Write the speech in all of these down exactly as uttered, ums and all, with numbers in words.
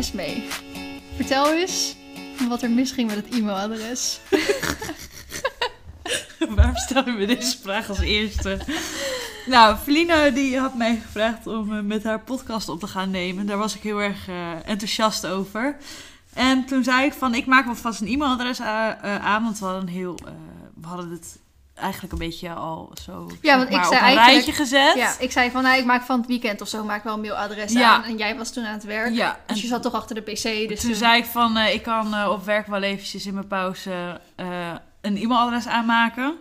Esmee, vertel eens wat er misging met het e-mailadres. Waarom stel je me deze vraag als eerste? Nou, Felina die had mij gevraagd om met haar podcast op te gaan nemen. Daar was ik heel erg uh, enthousiast over. En toen zei ik van, ik maak me vast een e-mailadres aan, want we hadden, een heel, uh, we hadden het eigenlijk een beetje al zo ja, want ik zei op een rijtje gezet. Ja, ik zei van, nou, ik maak van het weekend of zo, maak wel een mailadres ja. aan. En jij was toen aan het werk, ja, dus en je zat toch achter de pc. Dus toen, toen zei ik van, uh, ik kan uh, op werk wel eventjes in mijn pauze uh, een e-mailadres aanmaken.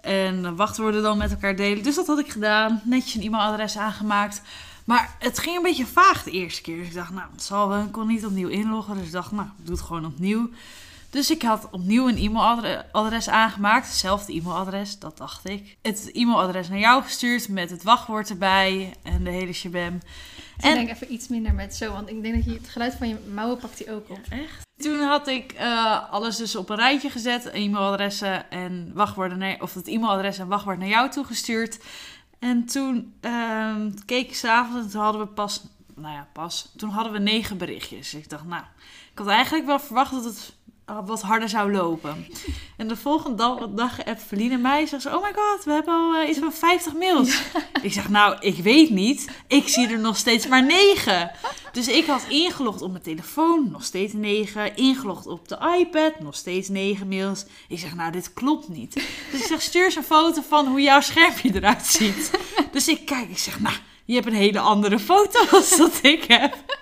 En wachtwoorden dan met elkaar delen. Dus dat had ik gedaan. Netjes een e-mailadres aangemaakt. Maar het ging een beetje vaag de eerste keer. Dus ik dacht, nou, het zal wel. Ik kon niet opnieuw inloggen. Dus ik dacht, nou, ik doe het gewoon opnieuw. Dus ik had opnieuw een e-mailadres aangemaakt. Hetzelfde e-mailadres, dat dacht ik. Het e-mailadres naar jou gestuurd met het wachtwoord erbij. En de hele shabam. Ik en... denk even iets minder met zo. Want ik denk dat je het geluid van je mouwen pakt die ook op. Ja, echt? Toen had ik uh, alles dus op een rijtje gezet. E-mailadressen en wachtwoorden naar, of het e-mailadres en wachtwoord naar jou toegestuurd. En toen uh, keek ik s'avonds en toen hadden we pas... Nou ja, pas. Toen hadden we negen berichtjes. Ik dacht, nou... Ik had eigenlijk wel verwacht dat het wat harder zou lopen. En de volgende dag, dag app Feline mij. Zegt ze, oh my god, we hebben al uh, iets van vijftig mails. Ja. Ik zeg, nou, ik weet niet. Ik zie er nog steeds maar negen. Dus ik had ingelogd op mijn telefoon, nog steeds negen. Ingelogd op de iPad, nog steeds negen mails. Ik zeg, nou, dit klopt niet. Dus ik zeg, stuur eens een foto van hoe jouw schermpje eruit ziet. Dus ik kijk, ik zeg, nou, je hebt een hele andere foto als dat ik heb.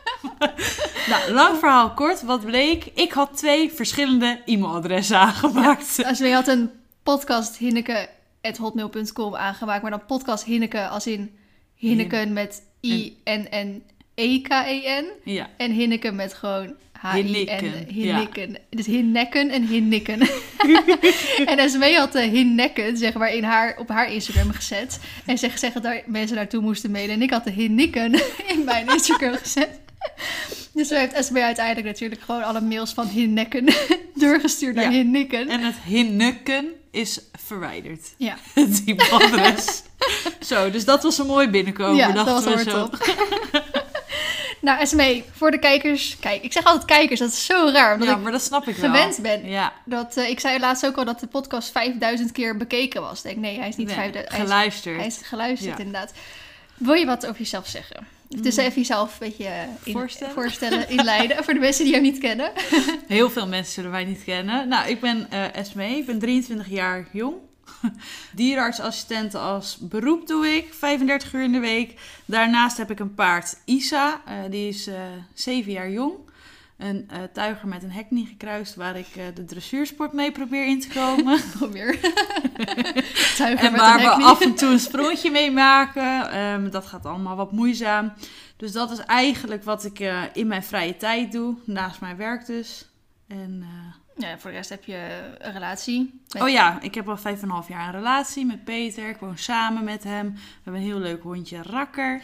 Nou, lang verhaal kort. Wat bleek? Ik had twee verschillende e-mailadressen aangemaakt. Ja, als je had een podcast hinneke at hotmail punt com aangemaakt. Maar dan podcast hinneke als in Hinneken met I N N E K E N. Ja. En Hinneken met gewoon H I N. Hinneken. Ja. Dus Hinnekken en Hinnikken. En Esmee had de Hinnekken, zeg maar, in haar, op haar Instagram gezet. En ze zeggen dat mensen naartoe moesten mailen. En ik had de Hinnikken in mijn Instagram gezet. Dus zo heeft Esmee uiteindelijk natuurlijk gewoon alle mails van Hinnekken doorgestuurd naar ja. Hinnikken. En het Hinnikken is verwijderd. Ja. Het e-mailadres. Zo, dus dat was een mooi binnenkomen. Ja, dachten dat was we zo. Top. Nou, Esmee, voor de kijkers. Kijk, ik zeg altijd kijkers, dat is zo raar. Omdat ja, maar dat snap ik wel. Gewend ben. Ja. Dat, uh, ik zei laatst ook al dat de podcast vijfduizend keer bekeken was. Denk, nee, hij is niet nee, vijfduizend. Geluisterd. Hij is, hij is geluisterd, ja. Inderdaad. Wil je wat over jezelf zeggen? Dus even jezelf een beetje in, voorstellen. voorstellen, inleiden. Voor de mensen die jou niet kennen. Heel veel mensen zullen mij niet kennen. Nou, ik ben uh, Esmee. Ik ben drieëntwintig jaar jong. Dierenartsassistent als beroep doe ik. vijfendertig uur in de week. Daarnaast heb ik een paard, Isa. Uh, die is uh, zeven jaar jong. Een uh, tuiger met een heknie gekruist waar ik uh, de dressuursport mee probeer in te komen. Probeer. Tuiger en met waar een heknie. We af en toe een sprongetje mee maken. Um, dat gaat allemaal wat moeizaam. Dus dat is eigenlijk wat ik uh, in mijn vrije tijd doe. Naast mijn werk dus. En... Uh, ja, voor de rest heb je een relatie. Met... Oh ja, ik heb al vijf en een half jaar een relatie met Peter. Ik woon samen met hem. We hebben een heel leuk hondje, Rakker.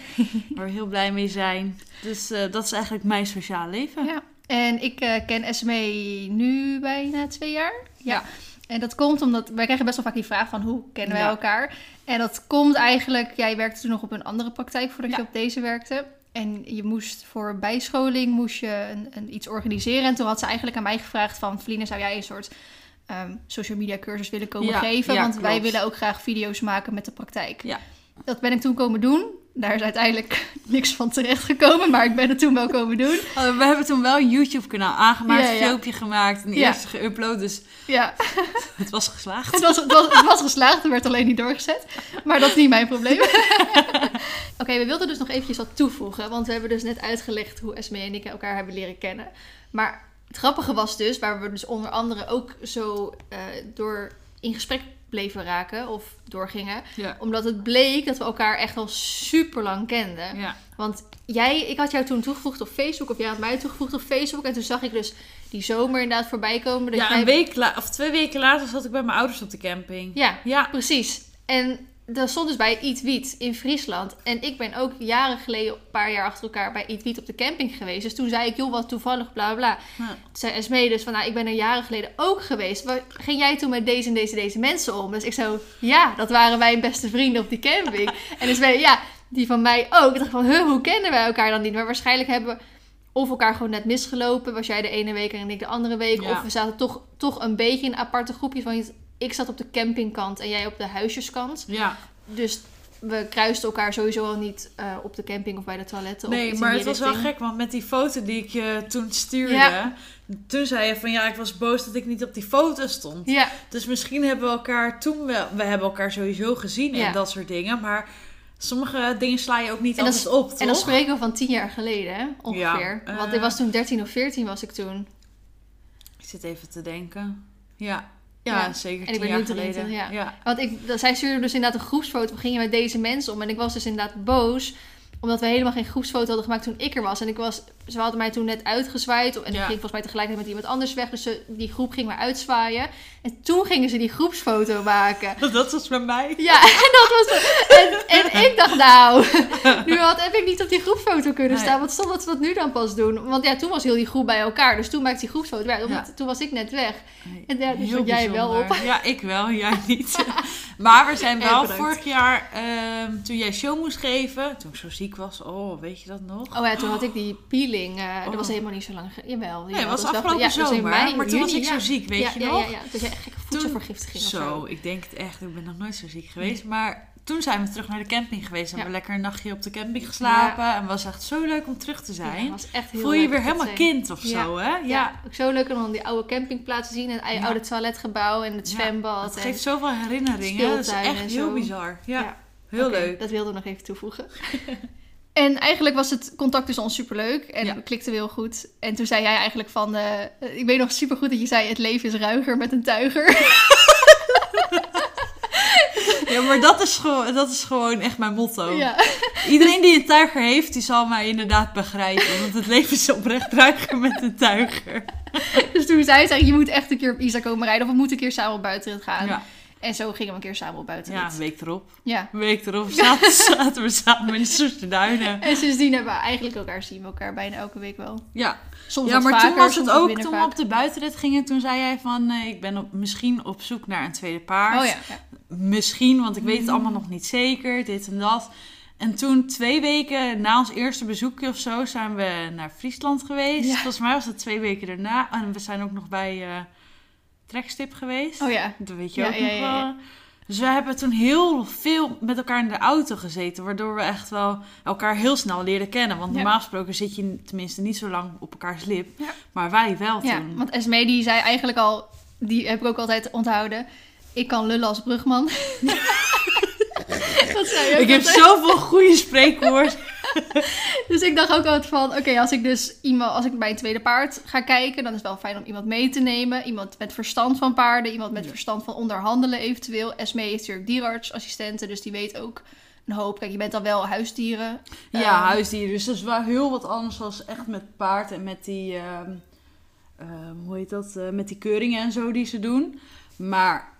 Waar we heel blij mee zijn. Dus uh, dat is eigenlijk mijn sociaal leven. Ja. En ik uh, ken Esmee nu bijna twee jaar. Ja. ja. En dat komt omdat... Wij krijgen best wel vaak die vraag van hoe kennen wij ja. elkaar? En dat komt eigenlijk... Jij werkte toen nog op een andere praktijk voordat ja. je op deze werkte. En je moest voor bijscholing moest je een, een, iets organiseren. En toen had ze eigenlijk aan mij gevraagd van... Feline, zou jij een soort um, social media cursus willen komen ja, geven? Ja, want klopt. Wij willen ook graag video's maken met de praktijk. Ja. Dat ben ik toen komen doen. Daar is uiteindelijk niks van terechtgekomen. Maar ik ben het toen wel komen doen. Uh, we hebben toen wel een YouTube kanaal aangemaakt. Ja, ja. Een filmpje gemaakt. Een ja. eerste geüpload. Dus ja. het was geslaagd. Het was, het, was, het was geslaagd. Het werd alleen niet doorgezet. Maar dat is niet mijn probleem. Oké, okay, we wilden dus nog eventjes wat toevoegen. Want we hebben dus net uitgelegd hoe Esmee en ik elkaar hebben leren kennen. Maar het grappige was dus, waar we dus onder andere ook zo uh, door in gesprek bleven raken of doorgingen. Ja. Omdat het bleek dat we elkaar echt al super lang kenden. Ja. Want jij, ik had jou toen toegevoegd op Facebook of jij had mij toegevoegd op Facebook. En toen zag ik dus die zomer inderdaad voorbij komen. Dat ja, jij... een week la- of twee weken later zat ik bij mijn ouders op de camping. Ja, ja. precies. En... Dat stond dus bij Eat Weed in Friesland. En ik ben ook jaren geleden, een paar jaar achter elkaar, bij Eat Weed op de camping geweest. Dus toen zei ik, joh, wat toevallig, bla bla. Ja. Toen zei Esmee dus van, nou, ik ben er jaren geleden ook geweest. Maar ging jij toen met deze en deze deze mensen om? Dus ik zo, ja, dat waren mijn beste vrienden op die camping. En Esmee, ja, die van mij ook. Ik dacht van, huh, hoe kennen wij elkaar dan niet? Maar waarschijnlijk hebben we of elkaar gewoon net misgelopen. Was jij de ene week en ik de andere week. Ja. Of we zaten toch, toch een beetje in aparte groepjes. Want ik zat op de campingkant en jij op de huisjeskant. Ja. Dus we kruisten elkaar sowieso al niet uh, op de camping of bij de toiletten. Nee, of maar het richting. was wel gek. Want met die foto die ik je toen stuurde... Ja. Toen zei je van ja, ik was boos dat ik niet op die foto stond. Ja. Dus misschien hebben we elkaar toen... wel, we hebben elkaar sowieso gezien ja. en dat soort dingen. Maar... sommige dingen sla je ook niet en altijd dat, op, toch? En dan spreken we van tien jaar geleden, hè? Ongeveer. Ja, uh, Want ik was toen dertien of veertien was ik toen. Ik zit even te denken. Ja, ja, ja. zeker tien jaar geleden. twintig, ja. Ja. Want ik, zij stuurde dus inderdaad een groepsfoto. We gingen met deze mensen om. En ik was dus inderdaad boos. Omdat we helemaal geen groepsfoto hadden gemaakt toen ik er was. En ik was, ze hadden mij toen net uitgezwaaid. En ja. ik ging volgens mij tegelijkertijd met iemand anders weg. Dus ze, die groep ging me uitzwaaien. En toen gingen ze die groepsfoto maken. Dat was bij mij. Ja, en dat was... En, en ik dacht nou... Nu had, heb ik niet op die groepsfoto kunnen staan. Nee. Want stom dat ze dat nu dan pas doen. Want ja, toen was heel die groep bij elkaar. Dus toen maakte die groepsfoto bij. Ja. Toen was ik net weg. En ja, dus stond jij wel op. Ja, ik wel. Jij niet. Maar we zijn wel vorig jaar... Um, toen jij show moest geven... Toen ik zo ziek was. Oh, weet je dat nog? Oh ja, toen had ik die peeling. Uh, oh. Dat was helemaal niet zo lang. Jawel. Nee, dat was, was afgelopen wel, ja, zomer. Was mei, maar toen juni, was ik ja. zo ziek, weet ja, je ja, nog? Ja, ja, ja. Toen jij echt gekke voedselvergiftiging of zo. Ik denk het echt. Ik ben nog nooit zo ziek geweest. Nee. Maar toen zijn we terug naar de camping geweest. Ja. Hebben we lekker een nachtje op de camping geslapen. Ja. En was echt zo leuk om terug te zijn. Ja, was echt heel Voel je leuk weer helemaal zijn. kind of ja. zo, hè? Ja. ja. Ook zo leuk om die oude campingplaats te zien. En het ja. oude toiletgebouw en het zwembad. Het ja, geeft zoveel herinneringen. Dat is echt heel bizar. Ja. Heel okay, leuk. Dat wilde ik nog even toevoegen. En eigenlijk was het contact tussen ons superleuk. En ja. klikte heel goed. En toen zei jij eigenlijk van... Uh, ik weet nog supergoed dat je zei... Het leven is ruiger met een tuiger. Ja, maar dat is, dat is gewoon echt mijn motto. Ja. Iedereen die een tuiger heeft... die zal mij inderdaad begrijpen. Want het leven is oprecht ruiger met een tuiger. Dus toen zei ze... Je moet echt een keer op Isa komen rijden. Of we moeten een keer samen op buitenrit gaan. Ja. En zo gingen we een keer samen op buiten. Ja, een week erop. Ja. Een week erop zaten, zaten we samen in de Soesterduinen. En sindsdien hebben we eigenlijk elkaar zien we elkaar bijna elke week wel. Ja, soms ja maar vaker, toen was het ook, toen we op de buitenrit gingen, toen zei jij van, uh, ik ben op, misschien op zoek naar een tweede paard. Oh ja. ja. Misschien, want ik weet het allemaal nog niet zeker, dit en dat. En toen twee weken na ons eerste bezoekje of zo, zijn we naar Friesland geweest. Ja. Volgens mij was dat twee weken daarna. En we zijn ook nog bij... Uh, Trekstip geweest. Oh ja. Dat weet je ja, ook ja, nog ja, ja. wel. Dus we hebben toen heel veel met elkaar in de auto gezeten. Waardoor we echt wel elkaar heel snel leerden kennen. Want normaal ja. gesproken zit je tenminste niet zo lang op elkaars lip. Ja. Maar wij wel ja, toen. Want Esmee die zei eigenlijk al... Die heb ik ook altijd onthouden. Ik kan lullen als brugman. Ja. Dat zei je ook ik altijd. Heb zoveel goede spreekwoorden. Dus ik dacht ook altijd van... Oké, okay, als ik dus iemand, als ik bij een tweede paard ga kijken... dan is het wel fijn om iemand mee te nemen. Iemand met verstand van paarden. Iemand met ja. verstand van onderhandelen eventueel. Esmee heeft natuurlijk dierartsassistenten. Dus die weet ook een hoop. Kijk, je bent dan wel huisdieren. Ja, um, huisdieren. Dus dat is wel heel wat anders dan echt met paard. En met die... Um, um, hoe heet dat? Uh, met die keuringen en zo die ze doen. Maar...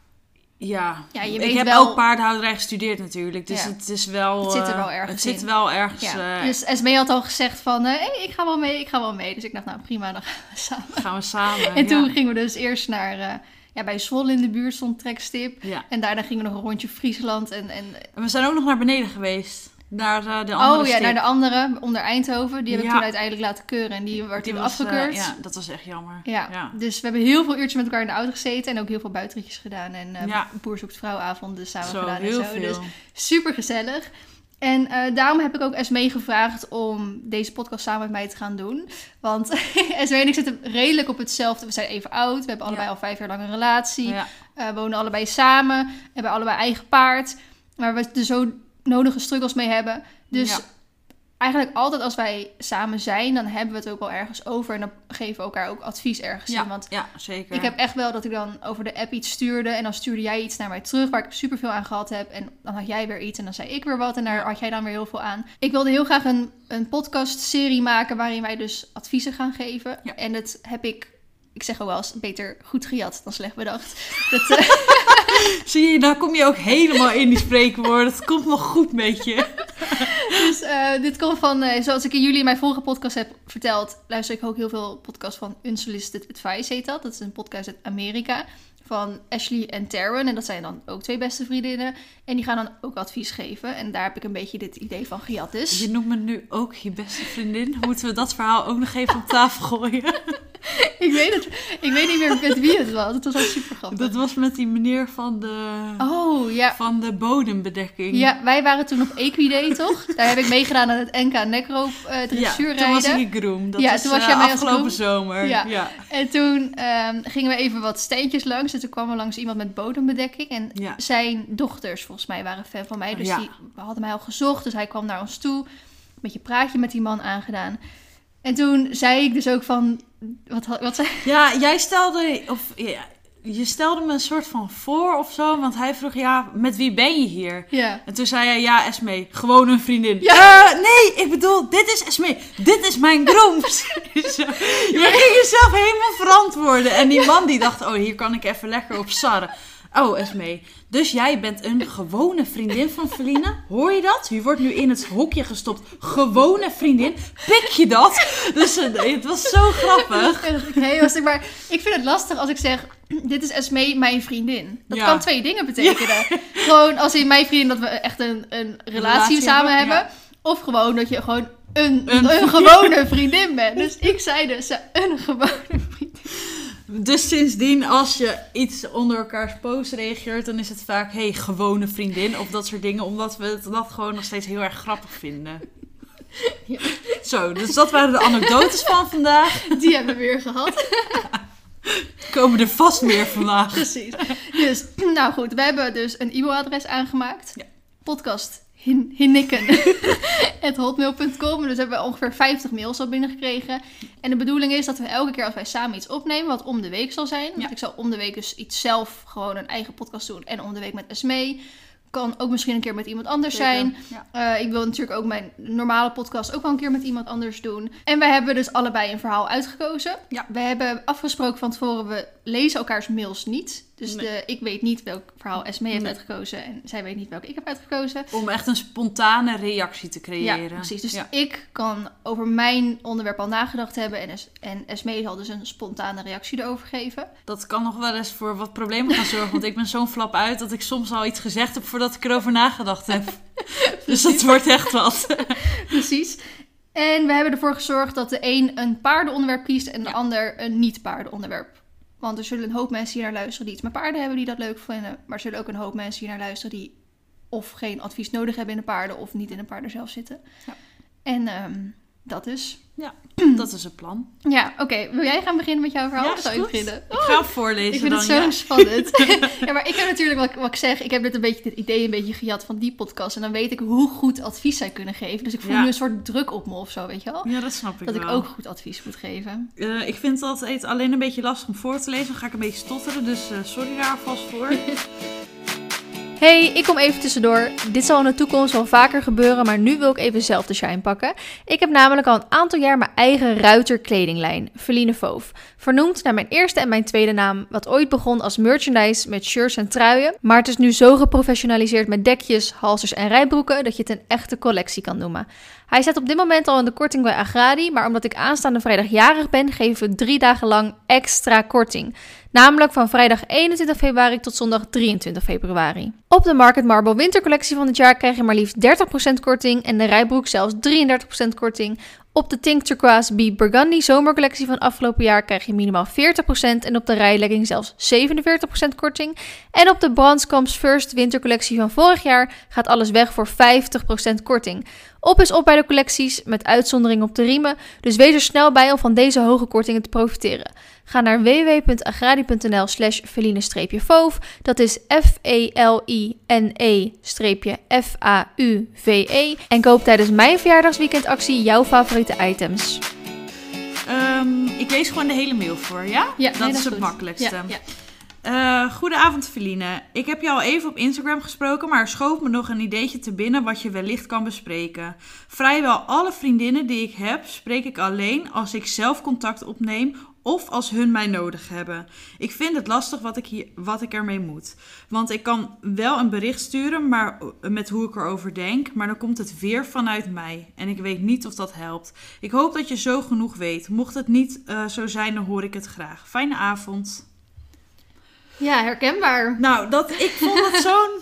Ja, ja je weet ik heb wel... ook paardenhouderij gestudeerd natuurlijk. Dus ja. het is wel... Het zit er wel ergens Het in. zit wel ergens... Ja. Uh... Dus Esmee had al gezegd van... Uh, hey, ik ga wel mee, ik ga wel mee. Dus ik dacht, nou prima, dan gaan we samen. Gaan we samen, En toen ja. gingen we dus eerst naar... Uh, ja, bij Zwolle in de buurt stond Trekstip. Ja. En daarna gingen we nog een rondje Friesland. En, en... en we zijn ook nog naar beneden geweest. Naar uh, de andere Oh ja, stip. naar de andere, onder Eindhoven. Die heb ik ja. toen uiteindelijk laten keuren. En die werd toen afgekeurd. Uh, ja, dat was echt jammer. Ja. ja, dus we hebben heel veel uurtjes met elkaar in de auto gezeten. En ook heel veel buitenritjes gedaan. En uh, ja. boer zoekt vrouwavonden samen zo, gedaan. En heel zo. Veel. Dus super gezellig. En uh, daarom heb ik ook Esmee gevraagd om deze podcast samen met mij te gaan doen. Want Esmee en ik zitten redelijk op hetzelfde. We zijn even oud. We hebben allebei ja. al vijf jaar lang een relatie. Ja. Uh, wonen allebei samen. Hebben allebei eigen paard. Maar we dus zo... nodige struggles mee hebben. Dus ja. eigenlijk altijd als wij samen zijn, dan hebben we het ook wel ergens over. En dan geven we elkaar ook advies ergens ja, in. Want ja, zeker. Ik heb echt wel dat ik dan over de app iets stuurde. En dan stuurde jij iets naar mij terug, waar ik superveel aan gehad heb. En dan had jij weer iets en dan zei ik weer wat. En daar had jij dan weer heel veel aan. Ik wilde heel graag een, een podcastserie maken, waarin wij dus adviezen gaan geven. Ja. En dat heb ik... Ik zeg ook wel eens, beter goed gejat dan slecht bedacht. Dat, uh... Zie je, daar kom je ook helemaal in die spreekwoorden. Het komt nog goed met je. Dus uh, dit komt van, uh, zoals ik in jullie in mijn vorige podcast heb verteld, luister ik ook heel veel podcasts van Unsolicited Advice, heet dat. Dat is een podcast uit Amerika van Ashley en Taryn. En dat zijn dan ook twee beste vriendinnen. En die gaan dan ook advies geven. En daar heb ik een beetje dit idee van gejat dus. Je noemt me nu ook je beste vriendin. Moeten we dat verhaal ook nog even op tafel gooien? ik, weet het, ik weet niet meer met wie het was. Het was ook super grappig. Dat was met die meneer van de, oh, ja. van de bodembedekking. Ja, wij waren toen op Equide, toch? Daar heb ik meegedaan aan het N K Necro uh, dressuurrijden. Ja, toen was ik groom. Dat ja, was, toen was uh, jij mee afgelopen groom. zomer. Ja. Ja. En toen um, gingen we even wat steentjes langs. En toen kwam er langs iemand met bodembedekking. En ja. zijn dochters, volgens mij, waren fan van mij. Dus ja. die hadden mij al gezocht. Dus hij kwam naar ons toe. Een beetje praatje met die man aangedaan. En toen zei ik dus ook van... Wat, wat zei... Ja, jij stelde... Of, ja, je stelde me een soort van voor of zo. Want hij vroeg, ja, met wie ben je hier? Ja. En toen zei hij, ja, Esmee, gewoon een vriendin. Ja. Uh, nee, ik bedoel, dit is Esmee. Dit is mijn grooms. Je ja. ging jezelf helemaal verantwoorden. En die man die dacht, oh, hier kan ik even lekker op sarren. Oh, Esmee, dus jij bent een gewone vriendin van Felina. Hoor je dat? Je wordt nu in het hokje gestopt. Gewone vriendin. Pik je dat? Dus nee, het was zo grappig. Nee, was ik, maar ik vind het lastig als ik zeg... Dit is Esmee, mijn vriendin. Dat ja. kan twee dingen betekenen. Ja. Gewoon als in mijn vriendin dat we echt een, een relatie, relatie samen hebben. hebben. Ja. Of gewoon dat je gewoon een, een. een gewone vriendin bent. Dus ik zei dus een gewone vriendin. Dus sindsdien, als je iets onder elkaars post reageert, dan is het vaak, hé, hey, gewone vriendin of dat soort dingen. Omdat we dat gewoon nog steeds heel erg grappig vinden. Ja. Zo, dus dat waren de anekdotes van vandaag. Die hebben we weer gehad. Ja. Komen er vast meer vandaag. Precies. Dus, nou goed, we hebben dus een e-mailadres aangemaakt. Ja. Podcast. hinnikken at hotmail punt com. Dus hebben we ongeveer vijftig mails al binnengekregen. En de bedoeling is dat we elke keer als wij samen iets opnemen, wat om de week zal zijn. Ja. Want ik zal om de week dus iets zelf, gewoon een eigen podcast doen. En om de week met Esmee. Kan ook misschien een keer met iemand anders Zeker. zijn. Ja. Uh, ik wil natuurlijk ook mijn normale podcast ook wel een keer met iemand anders doen. En wij hebben dus allebei een verhaal uitgekozen. Ja. We hebben afgesproken van tevoren, we lezen elkaars mails niet. Dus nee. de, ik weet niet welk verhaal Esmee heeft nee. uitgekozen. En zij weet niet welke ik heb uitgekozen. Om echt een spontane reactie te creëren. Ja, precies. Dus ja. ik kan over mijn onderwerp al nagedacht hebben. En, es- en Esmee zal dus een spontane reactie erover geven. Dat kan nog wel eens voor wat problemen gaan zorgen. Want ik ben zo'n flap uit dat ik soms al iets gezegd heb voordat ik erover nagedacht heb. Dus dat wordt echt wat. Precies. En we hebben ervoor gezorgd dat de een een paardenonderwerp kiest. En de ja. ander een niet-paardenonderwerp. Want er zullen een hoop mensen hier naar luisteren die iets met paarden hebben die dat leuk vinden. Maar er zullen ook een hoop mensen hier naar luisteren die of geen advies nodig hebben in de paarden of niet in de paarden zelf zitten. Ja. En um, dat is... Ja, dat is het plan. Ja, oké. Okay. Wil jij gaan beginnen met jouw verhaal? Ja, zou je beginnen? Oh, ik ga voorlezen. Ik vind dan, het zo ja. spannend. Ja, maar ik heb natuurlijk, wat, wat ik zeg, ik heb dit, een beetje, dit idee een beetje gejat van die podcast. En dan weet ik hoe goed advies zij kunnen geven. Dus ik voel ja. nu een soort druk op me of zo, weet je wel? Ja, dat snap ik dat wel. Dat ik ook goed advies moet geven. Uh, ik vind het alleen een beetje lastig om voor te lezen. Dan ga ik een beetje stotteren, dus uh, sorry daar alvast voor. Hey, ik kom even tussendoor. Dit zal in de toekomst wel vaker gebeuren, maar nu wil ik even zelf de shine pakken. Ik heb namelijk al een aantal jaar mijn eigen ruiterkledinglijn, Feline Voof. Vernoemd naar mijn eerste en mijn tweede naam, wat ooit begon als merchandise met shirts en truien. Maar het is nu zo geprofessionaliseerd met dekjes, halsters en rijbroeken dat je het een echte collectie kan noemen. Hij staat op dit moment al in de korting bij Agradi, maar omdat ik aanstaande vrijdag jarig ben, geven we drie dagen lang extra korting. Namelijk van vrijdag eenentwintig februari tot zondag drieëntwintig februari. Op de Market Marble wintercollectie van dit jaar krijg je maar liefst dertig procent korting en de rijbroek zelfs drieëndertig procent korting. Op de Tink Turquoise B Burgundy zomercollectie van afgelopen jaar krijg je minimaal veertig procent en op de rijlegging zelfs zevenenveertig procent korting. En op de Brandskoms First wintercollectie van vorig jaar gaat alles weg voor vijftig procent korting. Op is op bij de collecties, met uitzondering op de riemen, dus wees er snel bij om van deze hoge kortingen te profiteren. Ga naar www.agradi.nl slash feline-voof, dat is F-E-L-I-N-E-F-A-U-V-E, en koop tijdens mijn verjaardagsweekendactie jouw favoriete items. Um, ik lees gewoon de hele mail voor, ja? Ja, dat, nee, dat is het goed. makkelijkste. Ja, ja. Uh, goedenavond Feline, ik heb je al even op Instagram gesproken, maar er schoof me nog een ideetje te binnen wat je wellicht kan bespreken. Vrijwel alle vriendinnen die ik heb, spreek ik alleen als ik zelf contact opneem of als hun mij nodig hebben. Ik vind het lastig wat ik, hier, wat ik ermee moet. Want ik kan wel een bericht sturen maar, met hoe ik erover denk, maar dan komt het weer vanuit mij. En ik weet niet of dat helpt. Ik hoop dat je zo genoeg weet. Mocht het niet uh, zo zijn, dan hoor ik het graag. Fijne avond. Ja, herkenbaar. Nou, dat, ik vond het zo'n...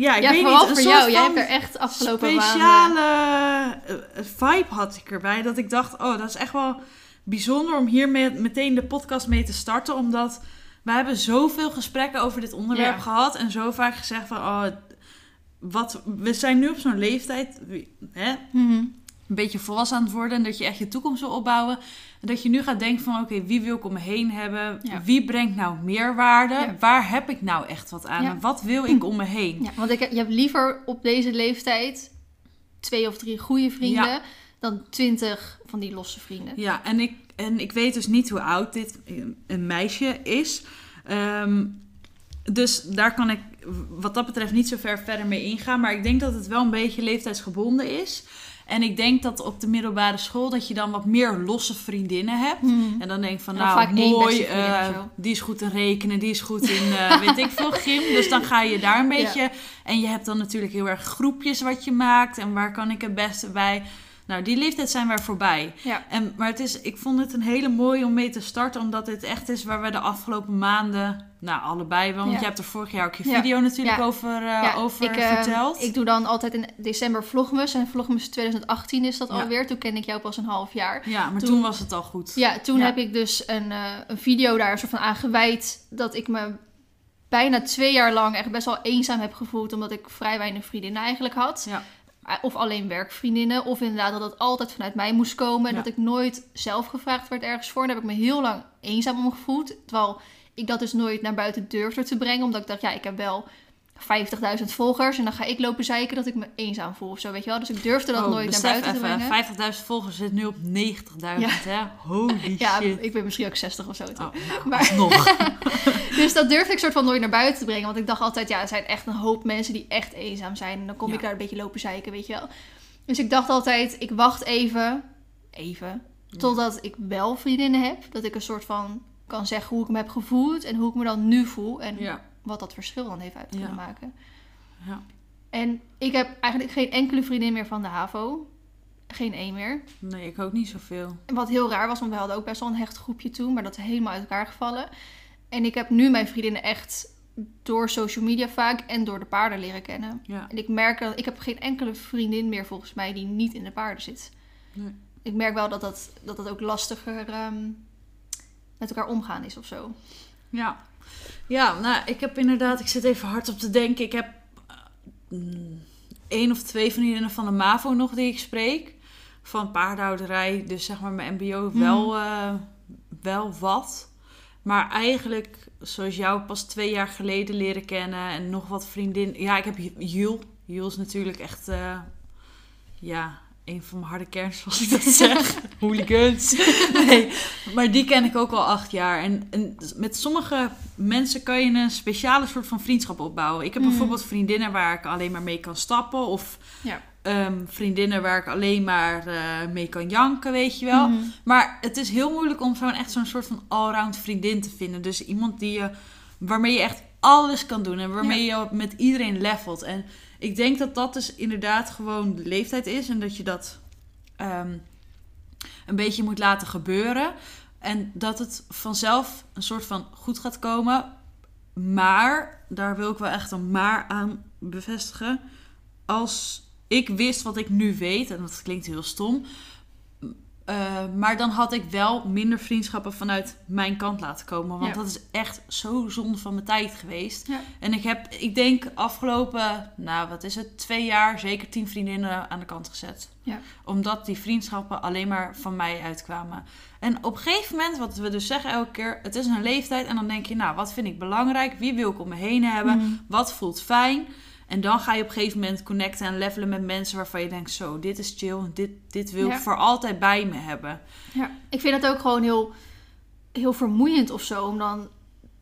Ja, ik ja weet vooral niet, voor jou. Jij hebt er echt afgelopen maanden... speciale vibe had ik erbij. Dat ik dacht, oh, dat is echt wel bijzonder om hier met, meteen de podcast mee te starten. Omdat wij hebben zoveel gesprekken over dit onderwerp ja. gehad. En zo vaak gezegd van, oh, wat, we zijn nu op zo'n leeftijd... Hè, mm-hmm. een beetje volwassen aan het worden. En dat je echt je toekomst wil opbouwen. En dat je nu gaat denken van, oké, okay, wie wil ik om me heen hebben? Ja. Wie brengt nou meerwaarde? Ja. Waar heb ik nou echt wat aan? Ja. En wat wil ik om me heen? Ja, want ik heb, je hebt liever op deze leeftijd twee of drie goede vrienden... Ja. dan twintig van die losse vrienden. Ja, en ik, en ik weet dus niet hoe oud dit een meisje is. Um, dus daar kan ik wat dat betreft niet zo ver verder mee ingaan. Maar ik denk dat het wel een beetje leeftijdsgebonden is... En ik denk dat op de middelbare school... dat je dan wat meer losse vriendinnen hebt. Mm. En dan denk je van, nou mooi... Uh, die is goed in rekenen, die is goed in... Uh, weet ik veel, gym. Dus dan ga je daar een beetje... Ja. En je hebt dan natuurlijk heel erg groepjes wat je maakt. En waar kan ik het beste bij... Nou, die leeftijd zijn wij voorbij. Ja. En, maar het is, ik vond het een hele mooie om mee te starten. Omdat dit echt is waar we de afgelopen maanden... Nou, allebei wel. Want ja. jij hebt er vorig jaar ook je video ja. natuurlijk ja. over, uh, ja. over ik, uh, verteld. Ik doe dan altijd in december Vlogmas. En Vlogmas twintig achttien is dat ja. alweer. Toen kende ik jou pas een half jaar. Ja, maar toen, toen was het al goed. Ja, toen ja. heb ik dus een, uh, een video daar soort van aan gewijd. Dat ik me bijna twee jaar lang echt best wel eenzaam heb gevoeld. Omdat ik vrij weinig vriendinnen eigenlijk had. Ja. Of alleen werkvriendinnen. Of inderdaad dat het altijd vanuit mij moest komen. En ja. dat ik nooit zelf gevraagd werd ergens voor. En daar heb ik me heel lang eenzaam om gevoeld. Terwijl ik dat dus nooit naar buiten durfde te brengen. Omdat ik dacht, ja, ik heb wel vijftigduizend volgers. En dan ga ik lopen zeiken dat ik me eenzaam voel of zo, weet je wel. Dus ik durfde dat oh, nooit naar buiten even, te brengen. vijftigduizend volgers zit nu op negentigduizend, ja. hè? Holy shit. Ja, ik ben misschien ook zestig of zo. Oh, nou, maar, nog. Dus dat durfde ik soort van nooit naar buiten te brengen. Want ik dacht altijd, ja, er zijn echt een hoop mensen die echt eenzaam zijn. En dan kom ja. ik daar een beetje lopen zeiken, weet je wel. Dus ik dacht altijd, ik wacht even, even, ja. totdat ik wel vriendinnen heb. Dat ik een soort van kan zeggen hoe ik me heb gevoeld en hoe ik me dan nu voel. En ja. wat dat verschil dan heeft uit kunnen ja. maken. Ja. En ik heb eigenlijk geen enkele vriendin meer van de HAVO. Geen één meer. Nee, ik ook niet zoveel. En wat heel raar was, want we hadden ook best wel een hecht groepje toen. Maar dat is helemaal uit elkaar gevallen. En ik heb nu mijn vriendinnen echt door social media vaak en door de paarden leren kennen. Ja. En ik merk dat ik heb geen enkele vriendin meer volgens mij die niet in de paarden zit. Nee. Ik merk wel dat dat, dat, dat ook lastiger um, met elkaar omgaan is of zo. Ja. Ja, nou, ik heb inderdaad... Ik zit even hard op te denken. Ik heb uh, één of twee vriendinnen van de MAVO nog die ik spreek. Van paardenhouderij. Dus zeg maar mijn mbo wel, uh, wel wat. Maar eigenlijk, zoals jou pas twee jaar geleden leren kennen. En nog wat vriendinnen. Ja, ik heb Jules. Jules is natuurlijk echt... Uh, ja... Een van mijn harde kerns, zoals ik dat zeg. Hooligans. Nee, maar die ken ik ook al acht jaar. En, en met sommige mensen kan je een speciale soort van vriendschap opbouwen. Ik heb mm. bijvoorbeeld vriendinnen waar ik alleen maar mee kan stappen. Of ja. um, vriendinnen waar ik alleen maar uh, mee kan janken, weet je wel. Mm. Maar het is heel moeilijk om zo'n echt zo'n soort van allround vriendin te vinden. Dus iemand die je, waarmee je echt alles kan doen. En waarmee ja. je met iedereen levelt. En ik denk dat dat dus inderdaad gewoon de leeftijd is. En dat je dat um, een beetje moet laten gebeuren. En dat het vanzelf een soort van goed gaat komen. Maar, daar wil ik wel echt een maar aan bevestigen. Als ik wist wat ik nu weet. En dat klinkt heel stom. Uh, maar dan had ik wel minder vriendschappen vanuit mijn kant laten komen. Want ja. dat is echt zo zonde van mijn tijd geweest. Ja. En ik heb, ik denk afgelopen, nou wat is het, twee jaar zeker tien vriendinnen aan de kant gezet. Ja. Omdat die vriendschappen alleen maar van mij uitkwamen. En op een gegeven moment, wat we dus zeggen elke keer, het is een leeftijd. En dan denk je, nou wat vind ik belangrijk? Wie wil ik om me heen hebben? Mm. Wat voelt fijn? En dan ga je op een gegeven moment connecten en levelen met mensen waarvan je denkt... Zo, dit is chill. Dit, dit wil ja. ik voor altijd bij me hebben. Ja, ik vind dat ook gewoon heel, heel vermoeiend of zo. Om dan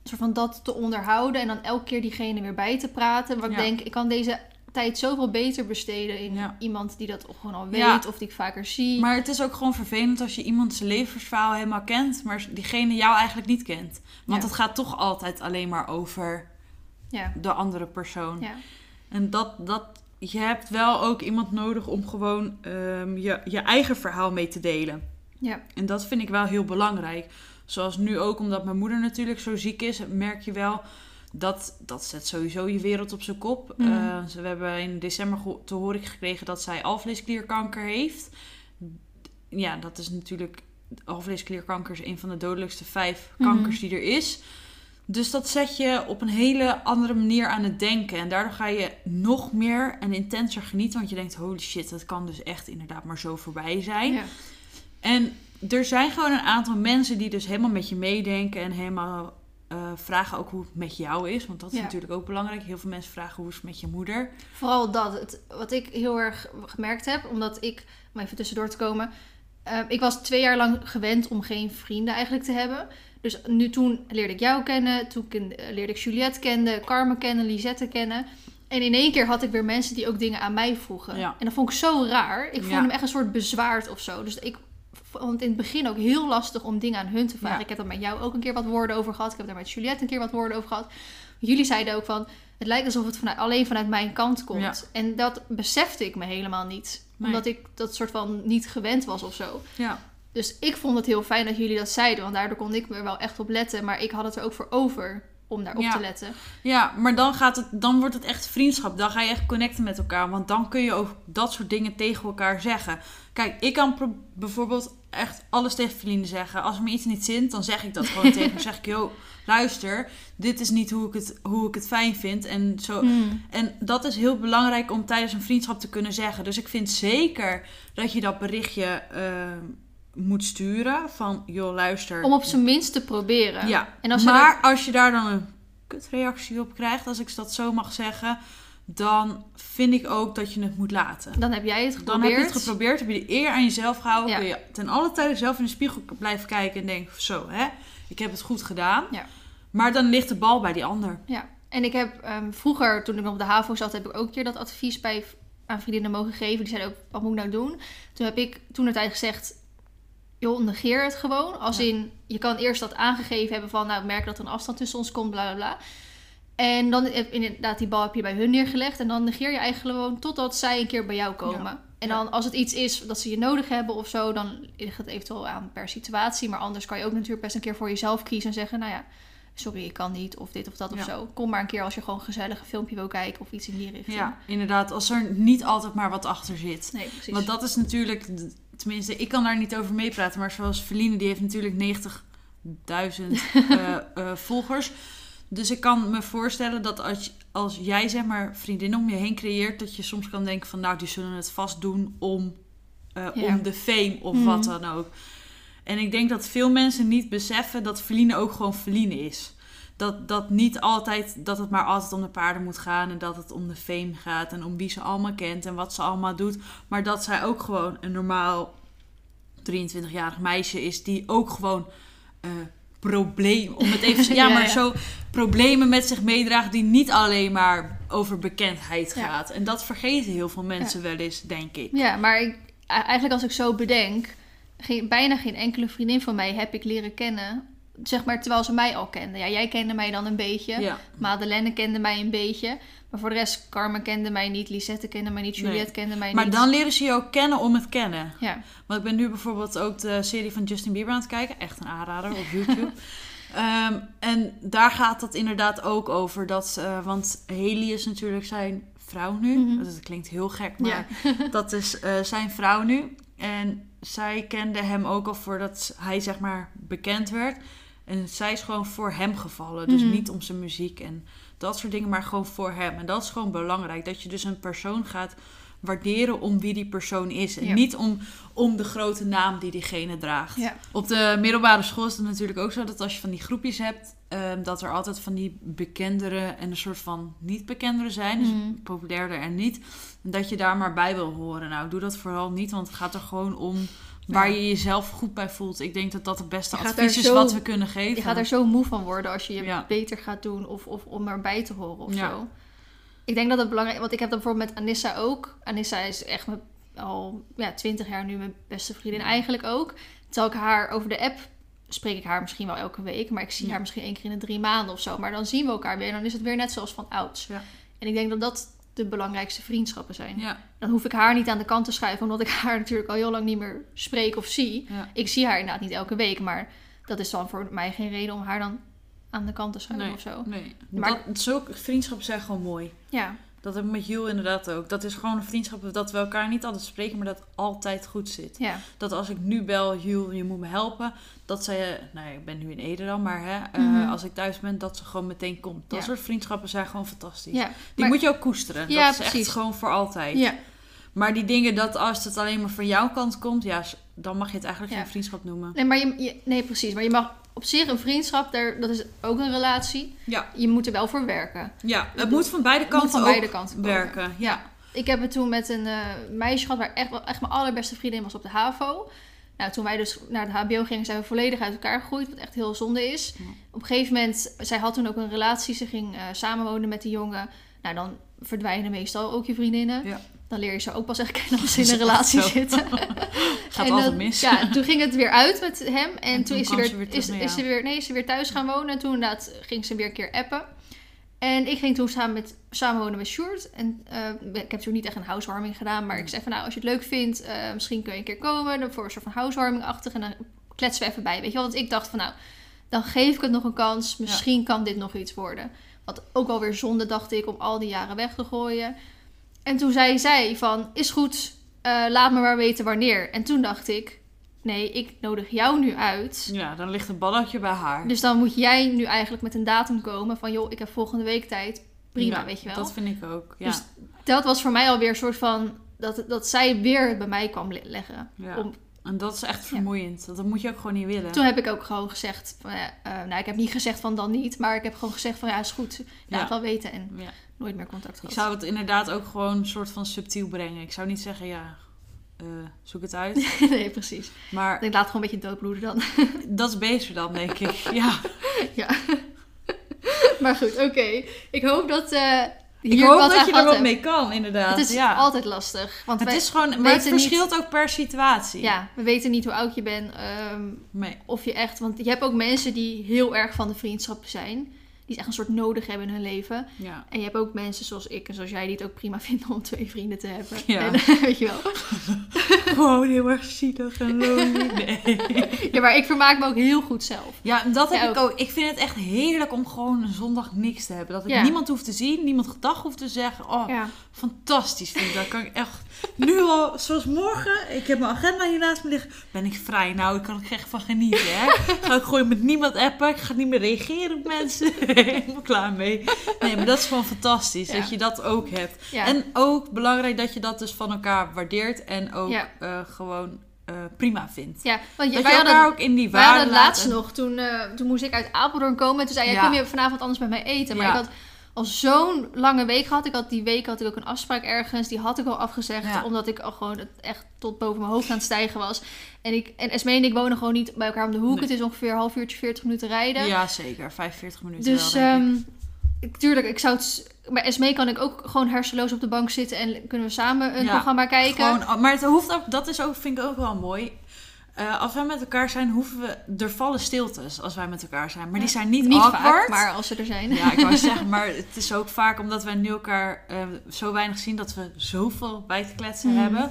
soort van dat te onderhouden en dan elke keer diegene weer bij te praten. Want ja. ik denk, ik kan deze tijd zoveel beter besteden in ja. iemand die dat gewoon al weet ja. of die ik vaker zie. Maar het is ook gewoon vervelend als je iemand zijn levensverhaal helemaal kent, maar diegene jou eigenlijk niet kent. Want ja. het gaat toch altijd alleen maar over ja. de andere persoon. Ja. En dat, dat, je hebt wel ook iemand nodig om gewoon um, je, je eigen verhaal mee te delen. Ja. En dat vind ik wel heel belangrijk. Zoals nu ook, omdat mijn moeder natuurlijk zo ziek is, merk je wel... Dat, dat zet sowieso je wereld op zijn kop. Mm. Uh, we hebben in december te horen gekregen dat zij alvleesklierkanker heeft. Ja, dat is natuurlijk... Alvleesklierkanker is een van de dodelijkste vijf mm. kankers die er is. Dus dat zet je op een hele andere manier aan het denken. En daardoor ga je nog meer en intenser genieten. Want je denkt, holy shit, dat kan dus echt inderdaad maar zo voorbij zijn. Ja. En er zijn gewoon een aantal mensen die dus helemaal met je meedenken en helemaal... Uh, vragen ook hoe het met jou is. Want dat is ja. natuurlijk ook belangrijk. Heel veel mensen vragen hoe is het met je moeder. Vooral dat. Het, wat ik heel erg gemerkt heb. Omdat ik, om even tussendoor te komen. Uh, ik was twee jaar lang gewend om geen vrienden eigenlijk te hebben. Dus nu toen leerde ik jou kennen. Toen leerde ik Juliette kennen. Carmen kennen. Lisette kennen. En in één keer had ik weer mensen die ook dingen aan mij vroegen. Ja. En dat vond ik zo raar. Ik voelde ja. hem echt een soort bezwaard of zo. Dus ik... Want in het begin ook heel lastig om dingen aan hun te vragen. Ja. Ik heb er met jou ook een keer wat woorden over gehad. Ik heb daar met Juliette een keer wat woorden over gehad. Jullie zeiden ook van... Het lijkt alsof het vanuit, alleen vanuit mijn kant komt. Ja. En dat besefte ik me helemaal niet. Nee. Omdat ik dat soort van niet gewend was of zo. Ja. Dus ik vond het heel fijn dat jullie dat zeiden. Want daardoor kon ik me er wel echt op letten. Maar ik had het er ook voor over om daarop ja. te letten. Ja, maar dan, gaat het, dan wordt het echt vriendschap. Dan ga je echt connecten met elkaar. Want dan kun je ook dat soort dingen tegen elkaar zeggen. Kijk, ik kan pro- bijvoorbeeld... echt alles tegen Feline zeggen. Als me iets niet zint, dan zeg ik dat gewoon tegen. Dan zeg ik, joh, luister, dit is niet hoe ik het, hoe ik het fijn vind. En, zo. Mm. En dat is heel belangrijk om tijdens een vriendschap te kunnen zeggen. Dus ik vind zeker dat je dat berichtje uh, moet sturen. Van, joh, luister. Om op zijn minst te proberen. Ja, en als maar dat... als je daar dan een kutreactie op krijgt, als ik dat zo mag zeggen... dan vind ik ook dat je het moet laten. Dan heb jij het geprobeerd. Dan heb je het geprobeerd. Heb je de eer aan jezelf gehouden. Ja. Kun je ten alle tijde zelf in de spiegel blijven kijken. En denken, zo hè. Ik heb het goed gedaan. Ja. Maar dan ligt de bal bij die ander. Ja. En ik heb um, vroeger, toen ik op de HAVO zat... heb ik ook een keer dat advies bij, aan vriendinnen mogen geven. Die zeiden ook, wat moet ik nou doen? Toen heb ik toen het eigenlijk gezegd... joh, negeer het gewoon. Als ja. in, je kan eerst dat aangegeven hebben van... nou, ik merk dat er een afstand tussen ons komt, bla bla bla. En dan inderdaad, die bal heb je bij hun neergelegd. En dan negeer je eigenlijk gewoon totdat zij een keer bij jou komen. Ja, en dan ja. als het iets is dat ze je nodig hebben of zo... dan ligt het eventueel aan per situatie. Maar anders kan je ook natuurlijk best een keer voor jezelf kiezen... en zeggen, nou ja, sorry, ik kan niet. Of dit of dat ja. of zo. Kom maar een keer als je gewoon gezellig een filmpje wil kijken... of iets in die richting. Ja, inderdaad. Als er niet altijd maar wat achter zit. Nee, precies. Want dat is natuurlijk... Tenminste, ik kan daar niet over meepraten. Maar zoals Feline, die heeft natuurlijk negentigduizend uh, uh, volgers... Dus ik kan me voorstellen dat als, als jij zeg maar vriendinnen om je heen creëert... dat je soms kan denken van nou, die zullen het vast doen om, uh, ja. om de fame of mm. wat dan ook. En ik denk dat veel mensen niet beseffen dat Feline ook gewoon Feline is. Dat, dat, niet altijd, dat het maar altijd om de paarden moet gaan en dat het om de fame gaat... en om wie ze allemaal kent en wat ze allemaal doet. Maar dat zij ook gewoon een normaal drieëntwintigjarig meisje is die ook gewoon... Uh, probleem, om het even ja, ja maar ja. zo problemen met zich meedraagt die niet alleen maar over bekendheid gaat. Ja. En dat vergeten heel veel mensen ja. wel eens, denk ik. Ja, maar ik, eigenlijk als ik zo bedenk, geen, bijna geen enkele vriendin van mij heb ik leren kennen, zeg maar terwijl ze mij al kenden. Ja, jij kende mij dan een beetje, ja. Madeleine kende mij een beetje, maar voor de rest Carmen kende mij niet, Lisette kende mij niet, Juliette nee. kende mij maar niet. Maar dan leren ze je ook kennen om het kennen. Ja. Want ik ben nu bijvoorbeeld ook de serie van Justin Bieber aan het kijken. Echt een aanrader op YouTube. um, en daar gaat dat inderdaad ook over. Dat, uh, want Haley is natuurlijk zijn vrouw nu. Mm-hmm. Dat klinkt heel gek, maar ja. dat is uh, zijn vrouw nu. En zij kende hem ook al voordat hij zeg maar bekend werd. En zij is gewoon voor hem gevallen. Dus mm-hmm. niet om zijn muziek en... dat soort dingen, maar gewoon voor hem. En dat is gewoon belangrijk. Dat je dus een persoon gaat waarderen om wie die persoon is. En ja. niet om, om de grote naam die diegene draagt. Ja. Op de middelbare school is het natuurlijk ook zo... dat als je van die groepjes hebt... Um, dat er altijd van die bekendere en een soort van niet-bekendere zijn. Dus mm. populairder en niet. Dat je daar maar bij wil horen. Nou, doe dat vooral niet, want het gaat er gewoon om... waar je jezelf goed bij voelt. Ik denk dat dat het beste advies is zo, wat we kunnen geven. Je gaat er zo moe van worden als je je ja. beter gaat doen. Of, of om erbij te horen of ja. zo. Ik denk dat het belangrijk is, want ik heb dat bijvoorbeeld met Anissa ook. Anissa is echt mijn, al ja, twintig jaar nu mijn beste vriendin eigenlijk ook. Terwijl ik haar over de app, spreek ik haar misschien wel elke week. Maar ik zie ja. haar misschien één keer in de drie maanden of zo. Maar dan zien we elkaar weer en dan is het weer net zoals van ouds. Ja. En ik denk dat dat de belangrijkste vriendschappen zijn. Ja. Dan hoef ik haar niet aan de kant te schuiven, omdat ik haar natuurlijk al heel lang niet meer spreek of zie. Ja. Ik zie haar inderdaad niet elke week, maar dat is dan voor mij geen reden om haar dan aan de kant te schuiven nee, of zo. Nee. Maar dat, zulke vriendschappen zijn gewoon mooi. Ja. Dat heb ik met Hugh inderdaad ook. Dat is gewoon een vriendschap dat we elkaar niet altijd spreken, maar dat altijd goed zit. Ja. Dat als ik nu bel, Hugh, je moet me helpen, dat zij, nou ja, ik ben nu in Ede dan, maar hè, mm-hmm. uh, als ik thuis ben, dat ze gewoon meteen komt. Dat ja. soort vriendschappen zijn gewoon fantastisch. Ja, die maar, moet je ook koesteren. Ja, dat is precies. Echt gewoon voor altijd. Ja. Maar die dingen dat als het alleen maar van jouw kant komt, ja, dan mag je het eigenlijk ja. geen vriendschap noemen. Nee, maar je, je, nee, precies. Maar je mag op zich een vriendschap, daar, dat is ook een relatie. Ja. Je moet er wel voor werken. Ja, het dat, moet van beide kanten van beide kanten werken. Ja. ja. Ik heb het toen met een uh, meisje gehad waar echt, echt mijn allerbeste vriendin was op de H A V O. Nou, toen wij dus naar de H B O gingen, zijn we volledig uit elkaar gegroeid, wat echt heel zonde is. Ja. Op een gegeven moment, zij had toen ook een relatie, ze ging uh, samenwonen met die jongen. Nou, dan verdwijnen meestal ook je vriendinnen. Ja. Dan leer je ze ook pas echt kennen als ze in een relatie zitten. Gaat en, altijd mis. Ja, toen ging het weer uit met hem. En, en toen, toen is, ze weer, ze, weer is, is ze weer nee, is ze weer thuis gaan wonen. En toen inderdaad ging ze weer een keer appen. En ik ging toen samen met, samen wonen met Sjoerd. En uh, ik heb toen niet echt een housewarming gedaan. Maar ik zei van nou, als je het leuk vindt, uh, misschien kun je een keer komen. Dan voor een soort van housewarming-achtig. En dan kletsen we even bij, weet je wel. Want ik dacht van nou, dan geef ik het nog een kans. Misschien ja. kan dit nog iets worden. Wat ook wel weer zonde, dacht ik, om al die jaren weg te gooien. En toen zei zij van, is goed, uh, laat me maar weten wanneer. En toen dacht ik, nee, ik nodig jou nu uit. Ja, dan ligt een balletje bij haar. Dus dan moet jij nu eigenlijk met een datum komen van, joh, ik heb volgende week tijd. Prima, ja, weet je wel. Dat vind ik ook, ja. Dus dat was voor mij alweer een soort van, dat, dat zij weer het bij mij kwam leggen. Ja. Om, en dat is echt vermoeiend. Ja. Dat moet je ook gewoon niet willen. Toen heb ik ook gewoon gezegd, van, ja, uh, nou, ik heb niet gezegd van dan niet. Maar ik heb gewoon gezegd van, ja, is goed. Laat ja. wel weten en... Ja. Nooit meer contact gehad. Ik zou het inderdaad ook gewoon een soort van subtiel brengen. Ik zou niet zeggen, ja, uh, zoek het uit. Nee, precies. Maar ik laat gewoon een beetje doodbloeden dan. Dat is beter dan, denk ik. Ja. ja. Maar goed, oké. Okay. Ik hoop dat... Uh, hier ik hoop wat dat je er wat mee kan, inderdaad. Het is ja. altijd lastig. Want het wij, is gewoon, maar het verschilt niet, ook per situatie. Ja, we weten niet hoe oud je bent. Um, nee. Of je echt... Want je hebt ook mensen die heel erg van de vriendschap zijn... Die echt een soort nodig hebben in hun leven. Ja. En je hebt ook mensen zoals ik en zoals jij die het ook prima vinden om twee vrienden te hebben. Ja. En, weet je wel. Gewoon heel erg zielig en lonely. Nee. Ja, maar ik vermaak me ook heel goed zelf. Ja, dat heb ja, ik ook. ook. Ik vind het echt heerlijk om gewoon een zondag niks te hebben. Dat ik ja. niemand hoef te zien, niemand gedag hoef te zeggen. Oh, ja. fantastisch vind ik dat. Kan ik echt nu al, zoals morgen, ik heb mijn agenda hier naast me liggen. Ben ik vrij? Nou, ik kan er echt van genieten. Hè? Ga ik gewoon met niemand appen. Ik ga niet meer reageren op mensen. Helemaal klaar mee. Nee, maar dat is gewoon fantastisch. Ja. Dat je dat ook hebt. Ja. En ook belangrijk dat je dat dus van elkaar waardeert. En ook ja. uh, gewoon uh, prima vindt. Ja, want je, wij elkaar hadden, ook in die waarde laten. Laatst nog. Toen, uh, toen moest ik uit Apeldoorn komen. En toen zei jij, ja. kom je vanavond anders met mij eten? Maar ja. ik had al zo'n lange week gehad. Ik had die week had ik ook een afspraak ergens. Die had ik al afgezegd. Ja. Omdat ik al gewoon echt tot boven mijn hoofd aan het stijgen was. En, ik, en Esmee en ik wonen gewoon niet bij elkaar om de hoek. Nee. Het is ongeveer een half uurtje, veertig minuten rijden. Ja, zeker. vijfenveertig minuten dus, wel, denk um, ik. Tuurlijk, ik zou het... Maar Esmee kan ik ook gewoon hersenloos op de bank zitten. En kunnen we samen een ja, programma kijken. Gewoon, maar het hoeft ook, dat is ook, vind ik ook wel mooi... Uh, als wij met elkaar zijn, hoeven we... Er vallen stiltes als wij met elkaar zijn. Maar ja, die zijn niet, niet awkward. Vaak, maar als ze er zijn. Ja, ik wou zeggen. Maar het is ook vaak omdat wij nu elkaar uh, zo weinig zien... dat we zoveel bij te kletsen mm. hebben.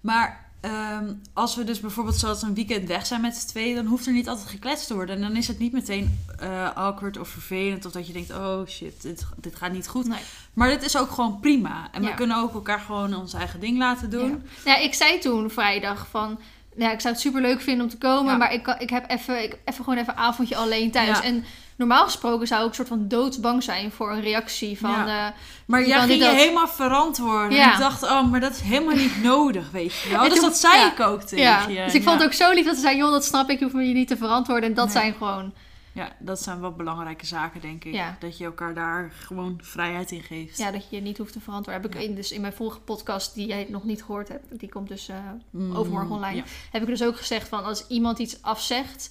Maar um, als we dus bijvoorbeeld zoals een weekend weg zijn met z'n tweeën... dan hoeft er niet altijd gekletst te worden. En dan is het niet meteen uh, awkward of vervelend... of dat je denkt, oh shit, dit, dit gaat niet goed. Nee. Maar dit is ook gewoon prima. En ja. we kunnen ook elkaar gewoon ons eigen ding laten doen. Ja, ja ik zei toen vrijdag van... Ja, ik zou het super leuk vinden om te komen, ja. maar ik, ik heb even, ik, even gewoon even een avondje alleen thuis. Ja. En normaal gesproken zou ik soort van doodsbang zijn voor een reactie van... Ja. Uh, maar jij ging je dat... helemaal verantwoorden. Ja. Ik dacht, oh, maar dat is helemaal niet nodig, weet je wel. Dus toen, dat zei ja. ik ook tegen ja. je. Dus ik vond ja. het ook zo lief dat ze zei, joh, dat snap ik, je hoeft me je niet te verantwoorden. En dat nee. zijn gewoon... Ja, dat zijn wel belangrijke zaken, denk ik. Ja. Dat je elkaar daar gewoon vrijheid in geeft. Ja, dat je je niet hoeft te verantwoorden. Heb ik ja. in, dus in mijn vorige podcast, die jij nog niet gehoord hebt... die komt dus uh, mm, overmorgen online... Ja. heb ik dus ook gezegd van... als iemand iets afzegt...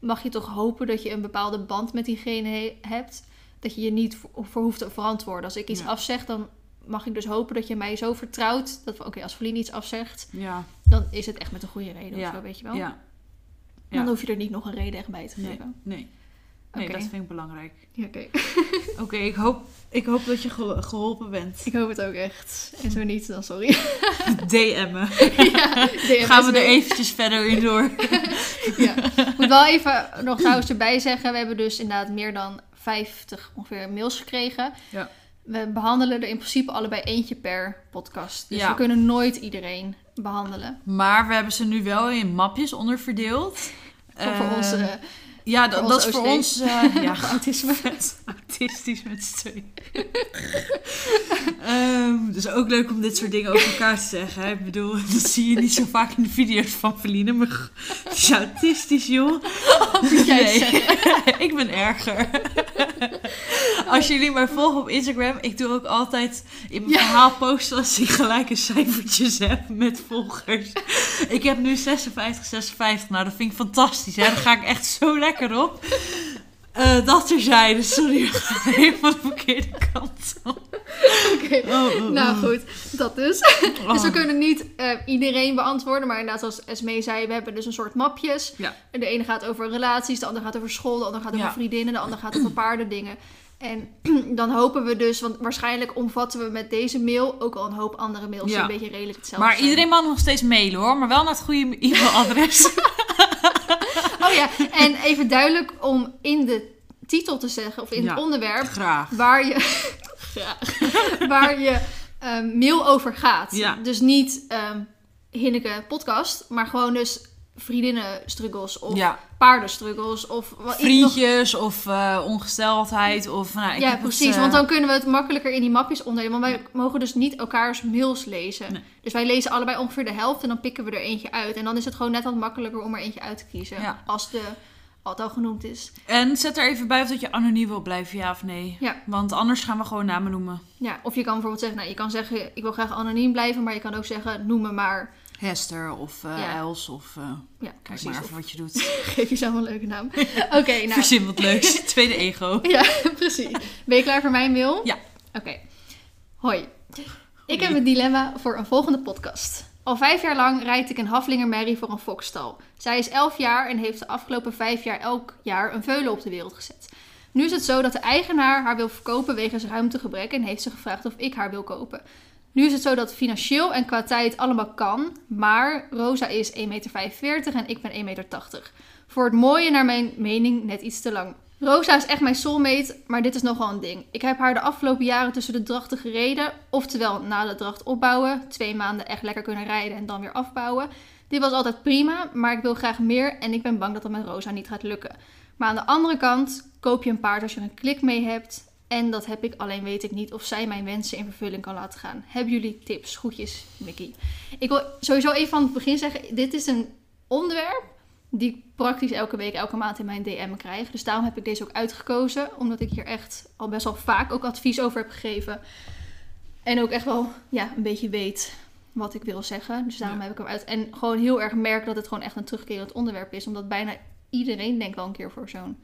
mag je toch hopen dat je een bepaalde band met diegene he- hebt... dat je je niet voor hoeft te verantwoorden. Als ik iets ja. afzeg, dan mag ik dus hopen dat je mij zo vertrouwt. Dat oké, okay, als Feline iets afzegt, ja. dan is het echt met een goede reden ja. of zo, weet je wel. Ja. Ja. Dan hoef je er niet nog een reden echt bij te geven. Nee, nee. nee okay. dat vind ik belangrijk. Ja, oké, okay. Oké, okay, ik, hoop, ik hoop dat je geholpen bent. Ik hoop het ook echt. En zo niet, dan sorry. D M'en. Ja, D M gaan we er eventjes verder in door. Ja. Ik moet wel even nog trouwens erbij zeggen. We hebben dus inderdaad meer dan vijftig ongeveer mails gekregen. Ja. We behandelen er in principe allebei eentje per podcast. Dus ja. we kunnen nooit iedereen behandelen. Maar we hebben ze nu wel in mapjes onderverdeeld. Voor, uh, voor onze... Ja, dat, dat is voor ons... Uh, ja, autisme. Autistisch met steun. um, dus ook leuk om dit soort dingen over elkaar te zeggen. Hè? Ik bedoel, dat zie je niet zo vaak in de video's van Feline. Maar het is autistisch, joh. Oh, moet jij zeggen. Ik ben erger. Als jullie mij volgen op Instagram. Ik doe ook altijd in mijn ja. verhaal posten als ik gelijke cijfertjes heb met volgers. Ik heb nu zesenvijftig, zesenvijftig. Nou, dat vind ik fantastisch. Hè? Daar ga ik echt zo lekker op. Uh, dat terzijde. Sorry, we gaan helemaal de verkeerde kant op. Oké, okay. oh, oh, oh. nou goed. Dat dus. Oh. Dus we kunnen niet uh, iedereen beantwoorden. Maar inderdaad, als Esmee zei, we hebben dus een soort mapjes. Ja. De ene gaat over relaties, de ander gaat over school, de ander gaat over ja. vriendinnen, de ander gaat over paardendingen. En dan hopen we dus, want waarschijnlijk omvatten we met deze mail ook al een hoop andere mails ja. die een beetje redelijk hetzelfde maar zijn. Iedereen mag nog steeds mailen hoor, maar wel naar het goede e-mailadres. Oh ja, en even duidelijk om in de titel te zeggen, of in ja, het onderwerp, graag. waar je, graag, waar je um, mail over gaat. Ja. Dus niet um, Hinneke podcast, maar gewoon dus... vriendinnenstruggles of ja. paardenstruggles of wat, vriendjes nog... of uh, ongesteldheid of nou, ik ja heb precies het, uh... want dan kunnen we het makkelijker in die mapjes onderdelen, want wij ja. mogen dus niet elkaars mails lezen nee. dus wij lezen allebei ongeveer de helft en dan pikken we er eentje uit en dan is het gewoon net wat makkelijker om er eentje uit te kiezen ja. als de wat al genoemd is. En zet er even bij of dat je anoniem wil blijven, ja of nee. Ja. Want anders gaan we gewoon namen noemen. Ja, of je kan bijvoorbeeld zeggen, nou, je kan zeggen, ik wil graag anoniem blijven, maar je kan ook zeggen, noem me maar Hester of uh, ja. Els of uh, ja, kijk precies, maar even of... wat je doet. Geef jezelf een leuke naam. Oké, okay, nou. Verzin wat leuks. Tweede ego. Ja, precies. Ben je klaar voor mijn mail? Ja. Oké. Okay. Hoi. Ik heb een dilemma voor een volgende podcast. Al vijf jaar lang rijd ik een Haflinger Mary voor een fokstal. Zij is elf jaar en heeft de afgelopen vijf jaar elk jaar een veulen op de wereld gezet. Nu is het zo dat de eigenaar haar wil verkopen wegens ruimtegebrek en heeft ze gevraagd of ik haar wil kopen. Nu is het zo dat financieel en qua tijd allemaal kan, maar Rosa is één meter vijfenveertig en ik ben één meter tachtig. Voor het mooie naar mijn mening net iets te lang. Rosa is echt mijn soulmate, maar dit is nogal een ding. Ik heb haar de afgelopen jaren tussen de drachten gereden. Oftewel na de dracht opbouwen. Twee maanden echt lekker kunnen rijden en dan weer afbouwen. Dit was altijd prima, maar ik wil graag meer. En ik ben bang dat dat met Rosa niet gaat lukken. Maar aan de andere kant koop je een paard als je er een klik mee hebt. En dat heb ik, alleen weet ik niet of zij mijn wensen in vervulling kan laten gaan. Hebben jullie tips? Groetjes, Mickey. Ik wil sowieso even van het begin zeggen, dit is een onderwerp die ik praktisch elke week, elke maand in mijn D M krijg. Dus daarom heb ik deze ook uitgekozen. Omdat ik hier echt al best wel vaak ook advies over heb gegeven. En ook echt wel ja, een beetje weet wat ik wil zeggen. Dus daarom ja. heb ik hem uit. En gewoon heel erg merken dat het gewoon echt een terugkerend onderwerp is. Omdat bijna iedereen denk ik wel een keer voor zo'n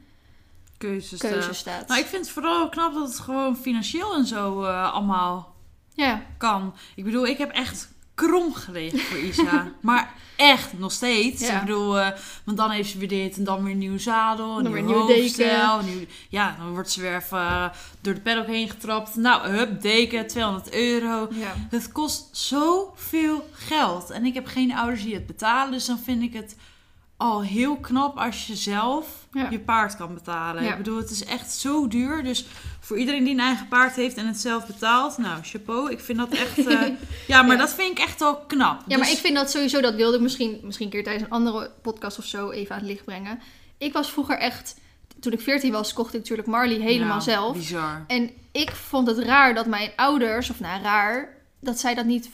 keuze, keuze staat. Nou, ik vind het vooral knap dat het gewoon financieel en zo uh, allemaal ja. kan. Ik bedoel, ik heb echt... krom gelegen voor Isa. Maar echt, nog steeds. Ja. Ik bedoel, uh, want dan heeft ze weer dit en dan weer een nieuw zadel. Dan weer een nieuwe deken. Nieuw, ja, dan wordt ze weer even uh, door de paddock heen getrapt. Nou, hup, deken, tweehonderd euro. Ja. Het kost zoveel geld. En ik heb geen ouders die het betalen. Dus dan vind ik het al heel knap als je zelf ja. je paard kan betalen. Ja. Ik bedoel, het is echt zo duur. Dus voor iedereen die een eigen paard heeft en het zelf betaalt, nou, chapeau. Ik vind dat echt... Uh, ja, maar ja. dat vind ik echt al knap. Ja, dus... maar ik vind dat sowieso, dat wilde ik misschien, misschien een keer tijdens een andere podcast of zo even aan het licht brengen. Ik was vroeger echt... Toen ik veertien was, kocht ik natuurlijk Marley helemaal nou, zelf. Bizar. En ik vond het raar dat mijn ouders, of nou raar, dat zij dat niet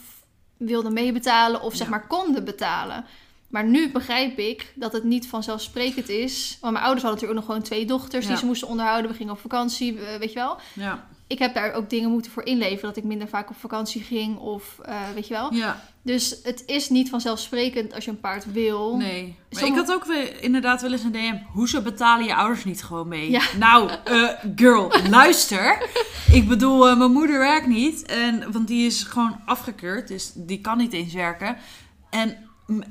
wilden meebetalen of ja. zeg maar konden betalen. Maar nu begrijp ik dat het niet vanzelfsprekend is. Want mijn ouders hadden natuurlijk ook nog gewoon twee dochters ja. die ze moesten onderhouden. We gingen op vakantie, weet je wel. Ja. Ik heb daar ook dingen moeten voor inleveren. Dat ik minder vaak op vakantie ging of uh, weet je wel. Ja. Dus het is niet vanzelfsprekend als je een paard wil. Nee. Maar sommige... ik had ook weer, inderdaad wel eens een D M. Hoezo betalen je ouders niet gewoon mee? Ja. Nou, uh, girl, luister. Ik bedoel, uh, mijn moeder werkt niet. En, want die is gewoon afgekeurd. Dus die kan niet eens werken. En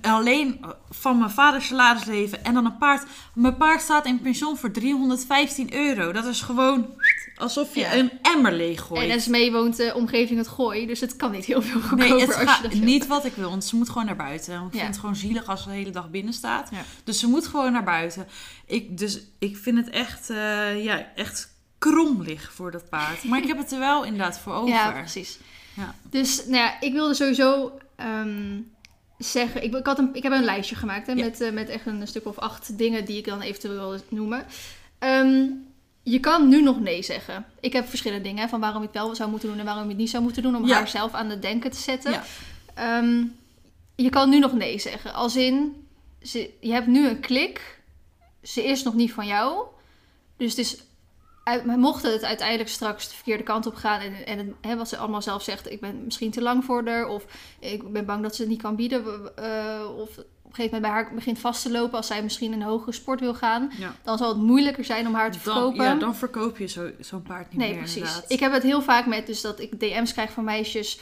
alleen van mijn vaders salaris leven. En dan een paard. Mijn paard staat in pensioen voor driehonderdvijftien euro. Dat is gewoon... alsof je ja. een emmer leeggooit. En Esmee woont de omgeving het Gooi. Dus het kan niet heel veel goedkoper. Nee, het als je dat niet wat ik wil. Want ze moet gewoon naar buiten. Want ik ja. vind het gewoon zielig als ze de hele dag binnen staat. Ja. Dus ze moet gewoon naar buiten. Ik, dus ik vind het echt, uh, ja, echt krom lig voor dat paard. Maar ik heb het er wel inderdaad voor over. Ja, precies. Ja. Dus nou ja, ik wilde sowieso um, zeggen... Ik, ik, had een, ik heb een lijstje gemaakt. Hè, ja. met, uh, met echt een stuk of acht dingen die ik dan eventueel wil noemen. Um, Je kan nu nog nee zeggen. Ik heb verschillende dingen. Van waarom je het wel zou moeten doen en waarom je het niet zou moeten doen. Om ja. haar zelf aan het denken te zetten. Ja. Um, je kan nu nog nee zeggen. Als in, ze, je hebt nu een klik. Ze is nog niet van jou. Dus het is, mocht het uiteindelijk straks de verkeerde kant op gaan. En, en he, wat ze allemaal zelf zegt. Ik ben misschien te lang voor haar. Of ik ben bang dat ze het niet kan bieden. Uh, of... op een gegeven moment bij haar begint vast te lopen... als zij misschien een hogere sport wil gaan... Ja. Dan zal het moeilijker zijn om haar te dan, verkopen. Ja, dan verkoop je zo, zo'n paard niet nee, meer. Nee, precies. Inderdaad. Ik heb het heel vaak met... dus dat ik D M's krijg van meisjes...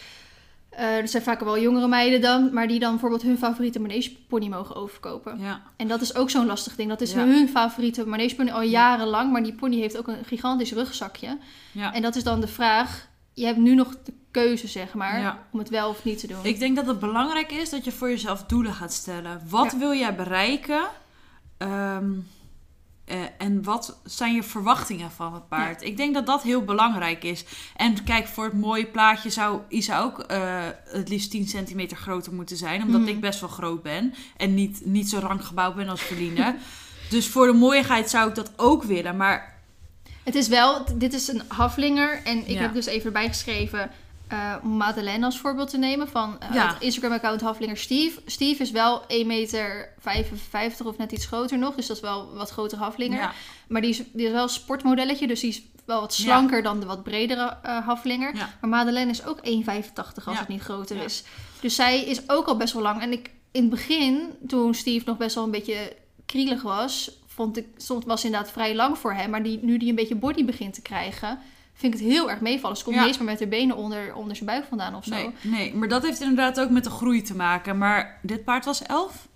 Uh, dat zijn vaak wel jongere meiden dan... maar die dan bijvoorbeeld hun favoriete manegepony mogen overkopen. Ja. En dat is ook zo'n lastig ding. Dat is ja. hun favoriete manegepony al jarenlang... maar die pony heeft ook een gigantisch rugzakje. Ja. En dat is dan de vraag... je hebt nu nog de keuze, zeg maar, ja. om het wel of niet te doen. Ik denk dat het belangrijk is dat je voor jezelf doelen gaat stellen. Wat ja. wil jij bereiken? Um, eh, en wat zijn je verwachtingen van het paard? Ja. Ik denk dat dat heel belangrijk is. En kijk, voor het mooie plaatje zou Isa ook uh, het liefst tien centimeter groter moeten zijn. Omdat mm. ik best wel groot ben. En niet, niet zo rank gebouwd ben als Feline. Dus voor de mooiigheid zou ik dat ook willen. Maar... het is wel, dit is een Haflinger. En ik ja. heb dus even bijgeschreven uh, om Madeleine als voorbeeld te nemen. Van uh, ja. het Instagram-account Haflinger Steve. Steve is wel één meter vijfenvijftig of net iets groter nog. Dus dat is wel wat groter Haflinger. Ja. Maar die is, die is wel een sportmodelletje. Dus die is wel wat slanker ja. dan de wat bredere uh, Haflinger. Ja. Maar Madeleine is ook één vijfentachtig als ja. het niet groter ja. is. Dus zij is ook al best wel lang. En ik in het begin, toen Steve nog best wel een beetje krielig was... vond ik, soms was inderdaad vrij lang voor hem. Maar die, nu die een beetje body begint te krijgen... vind ik het heel erg meevallen. Ze komt ja. niet eens meer met haar benen onder, onder zijn buik vandaan of zo. Nee, nee, maar dat heeft inderdaad ook met de groei te maken. Maar dit paard was elf?